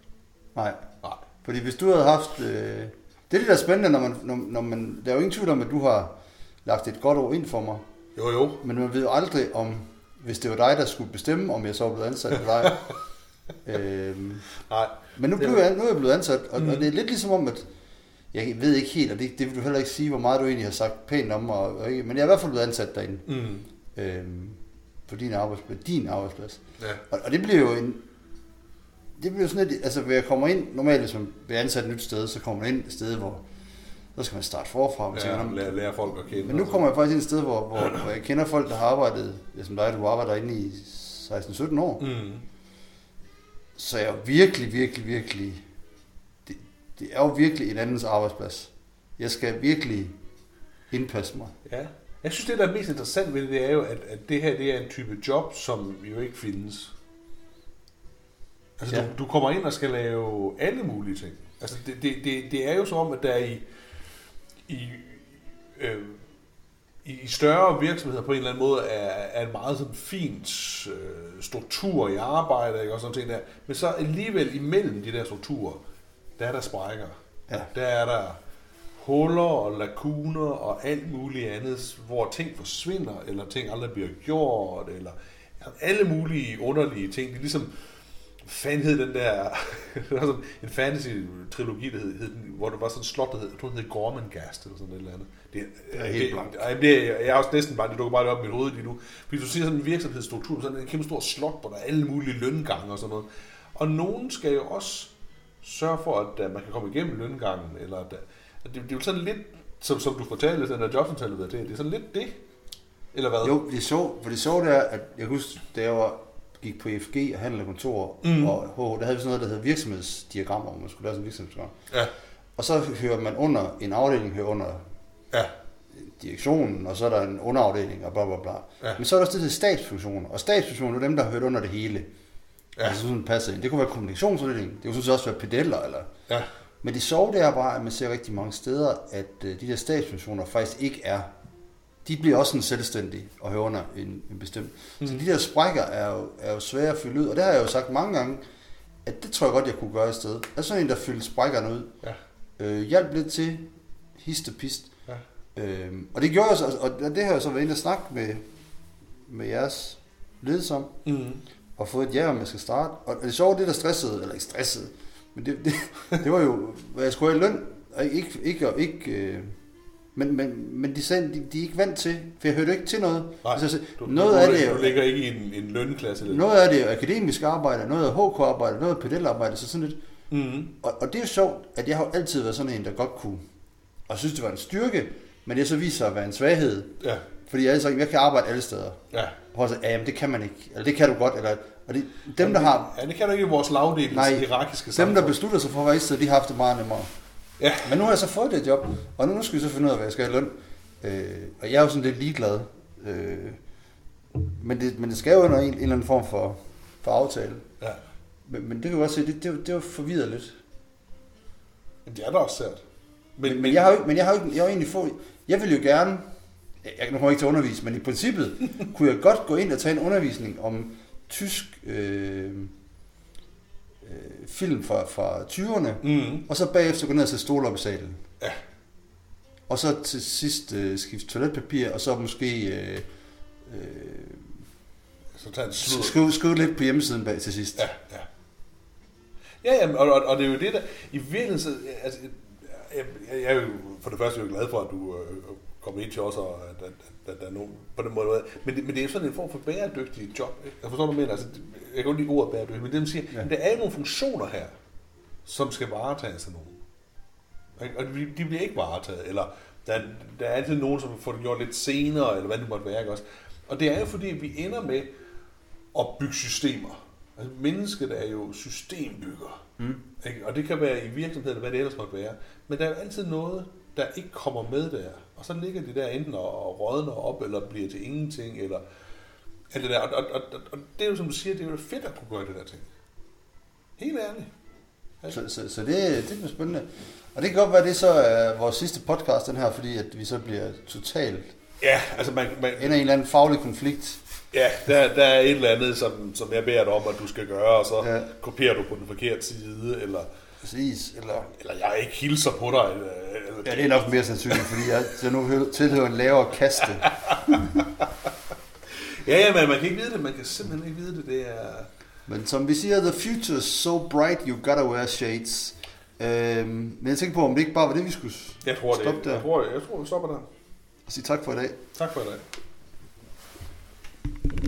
Nej. Nej. Fordi hvis du havde haft... Øh, Det er det, der er spændende, når man, når, når man... Der er jo ingen tvivl om, at du har lagt et godt ord ind for mig. Jo, jo. Men man ved jo aldrig, om, hvis det var dig, der skulle bestemme, om jeg så var blevet ansat eller ej. øhm, Nej. Men nu, blev jeg, nu er jeg blevet ansat, og, mm. og det er lidt ligesom om, at... Jeg ved ikke helt, og det, det vil du heller ikke sige, hvor meget du egentlig har sagt pænt om mig. Og, og ikke, men jeg er i hvert fald blevet ansat derinde. Mm. Øhm, på din arbejdsplads. Din arbejdsplads. Ja. Og, og det bliver jo en... Det bliver sådan lidt, altså, hvis jeg kommer ind, normalt hvis man bliver ansat et nyt sted, så kommer man ind et sted, hvor så skal man starte forfra. Man ja, tænker, lære, lære folk at kende. Men nu kommer jeg faktisk ind et sted, hvor, hvor, hvor jeg kender folk, der har arbejdet, ja, som dig, du arbejder inde i seksten sytten år. Mm. Så jeg er jo virkelig, virkelig, virkelig, det, det er jo virkelig en andens arbejdsplads. Jeg skal virkelig indpasse mig. Ja, jeg synes, det der er mest interessant ved det, det er jo, at, at det her det er en type job, som jo ikke findes. Altså, ja. du, du kommer ind og skal lave alle mulige ting. Altså, det, det, det, det er jo som om, at der i, i, øh, i større virksomheder på en eller anden måde er, er en meget sådan fint øh, struktur i arbejdet, ikke? Og sådan ting der. Men så alligevel imellem de der strukturer, der er der sprækker. Ja. Der er der huller og lakuner og alt muligt andet, hvor ting forsvinder, eller ting aldrig bliver gjort, eller alle mulige underlige ting. Det er ligesom... Fanden hed den der, der var sådan en fantasy-trilogi, der hed, hvor der var sådan en slot, der hed, jeg tror, hed Gormenghast eller sådan et eller andet. Det, det er helt blankt. Jeg er også næsten bare, det dukker bare det op i mit hoved lige nu. Fordi du ser sådan en virksomhedsstruktur, sådan en kæmpe stor slot, hvor der er alle mulige løngange og sådan noget. Og nogen skal jo også sørge for, at man kan komme igennem løngangen. Eller at, at det, det er jo sådan lidt, som, som du fortalte, den der jobsamtale, det, det er sådan lidt det, eller hvad? Jo, det er sjovt, for det sjovt er, at jeg husker, da jeg var... gik på E F G og handel og kontor, mm. og H H, der havde vi sådan noget, der hedder virksomhedsdiagrammer, hvor man skulle lave sådan en virksomhedsdiagram. Ja. Og så hører man under, en afdeling hører under ja. direktionen, og så er der en underafdeling, og bla bla bla. Ja. Men så er der også det til stabsfunktioner, og stabsfunktioner er dem, der hører under det hele. Ja. Altså sådan passer ind. Det kunne være kommunikationsafdelingen, det kunne sådan også være pedeller, eller ja. Men det sjove der er bare, at man ser rigtig mange steder, at de der statsmissioner faktisk ikke er. De bliver også sådan selvstændige og hører under en, en bestemt. Mm. Så de der sprækker er jo, er jo svære at fylde ud. Og det har jeg jo sagt mange gange, at det tror jeg godt, jeg kunne gøre i stedet. Er sådan en, der fylder sprækkerne ud. Ja. Øh, hjælp lidt til, hist og pist. Ja. Øh, og det gjorde jeg så, og det har jeg så været inde og snakke med, med jeres ledelse om. Mm. Og fået et ja, om jeg skal starte. Og det sjove, det der stressede, eller ikke stressede, men det, det, det var jo, hvad jeg skulle have løn, og ikke, ikke, og ikke øh, men, men, men de sagde, de, de er ikke vant til, for jeg hørte ikke til noget. Nej, altså, du, noget du, af det, du ligger ikke i en, en lønklasse. Eller noget af det er akademisk arbejde, noget af H K-arbejde, noget af P D L-arbejde, så sådan lidt. Mm-hmm. Og, og det er jo sjovt, at jeg har altid været sådan en, der godt kunne, og synes, det var en styrke, men det så viser sig at være en svaghed. Ja. Fordi jeg, jeg kan arbejde alle steder. Ja. Og så, ja, det kan man ikke, eller det kan du godt, eller... Og det, dem, Jamen, der har, ja, det kan du ikke i vores lavdel, nej, i irakiske samfund. Dem, der beslutter sig for at rejse, de har haft det meget nemmere. Ja. Men nu har jeg så fået det job, og nu skal vi så finde ud af, hvad jeg skal have løn. Øh, og jeg er jo sådan lidt ligeglad. Øh, men, det, men det skal jo under en, en eller anden form for, for aftale. Ja. Men, men det kan jo også se, det, det, det var forvirret lidt. Men det er da også sært. Men, men, men jeg har jo ikke, men jeg har jo, jeg har egentlig få, jeg vil jo gerne, jeg, nu har jeg ikke til at undervise, men i princippet kunne jeg godt gå ind og tage en undervisning om tysk øh, øh, film fra, fra tyverne, mm. og så bagefter gå ned og sætte stole op i salen. Ja. Og så til sidst øh, skifte toiletpapir, og så måske øh, øh, så tager en skrive, skrive lidt på hjemmesiden bag til sidst. Ja, ja. Ja, ja, og, og, og det er jo det, der i virkeligheden, altså, jeg, jeg, jeg er jo for det første jo glad for, at du øh, kommer ind til os, og at, at, at, at der er nogen på den måde. Men det, men det er sådan en form for bæredygtig job. Ikke? Jeg forstår, du mener. Altså, jeg kan jo lide ordet bæredygtig, men det, man siger, ja. Der er jo nogle funktioner her, som skal varetages af nogen. Og de, de bliver ikke varetaget. Eller der, der er altid nogen, som får det gjort lidt senere, eller hvad det måtte være. Ikke? Og det er jo fordi, vi ender med at bygge systemer. Altså, mennesket er jo systembygger. Mm. Ikke? Og det kan være i virksomheden, eller hvad det ellers måtte være. Men der er jo altid noget, der ikke kommer med der. Og så ligger de der enten og rådner op, eller bliver til ingenting, eller, eller der. Og, og, og, og det er jo, som du siger, det er jo fedt at kunne gøre det der ting. Helt ærligt. Altså. Så, så, så det, det er spændende. Og det kan godt være, det så er vores sidste podcast, den her, fordi at vi så bliver totalt... Ja, altså man... man ender i en eller anden faglig konflikt. Ja, der, der er et eller andet, som, som jeg beder dig om, at du skal gøre, og så ja. kopierer du på den forkerte side, eller... Præcis, eller... Eller jeg ikke hilser på dig, eller... Ja, det er nok mere sandsynligt, fordi jeg, jeg nu tilhører en lavere kaste. ja, ja, men man kan ikke vide det. Man kan simpelthen ikke vide det. Det er... Men som vi siger, the future is so bright, you gotta wear shades. Øhm, men jeg tænker på, om det ikke bare var det, vi skulle stoppe der. Jeg tror det. Jeg tror, jeg tror, vi stopper der. Og sige tak for i dag. Tak for i dag.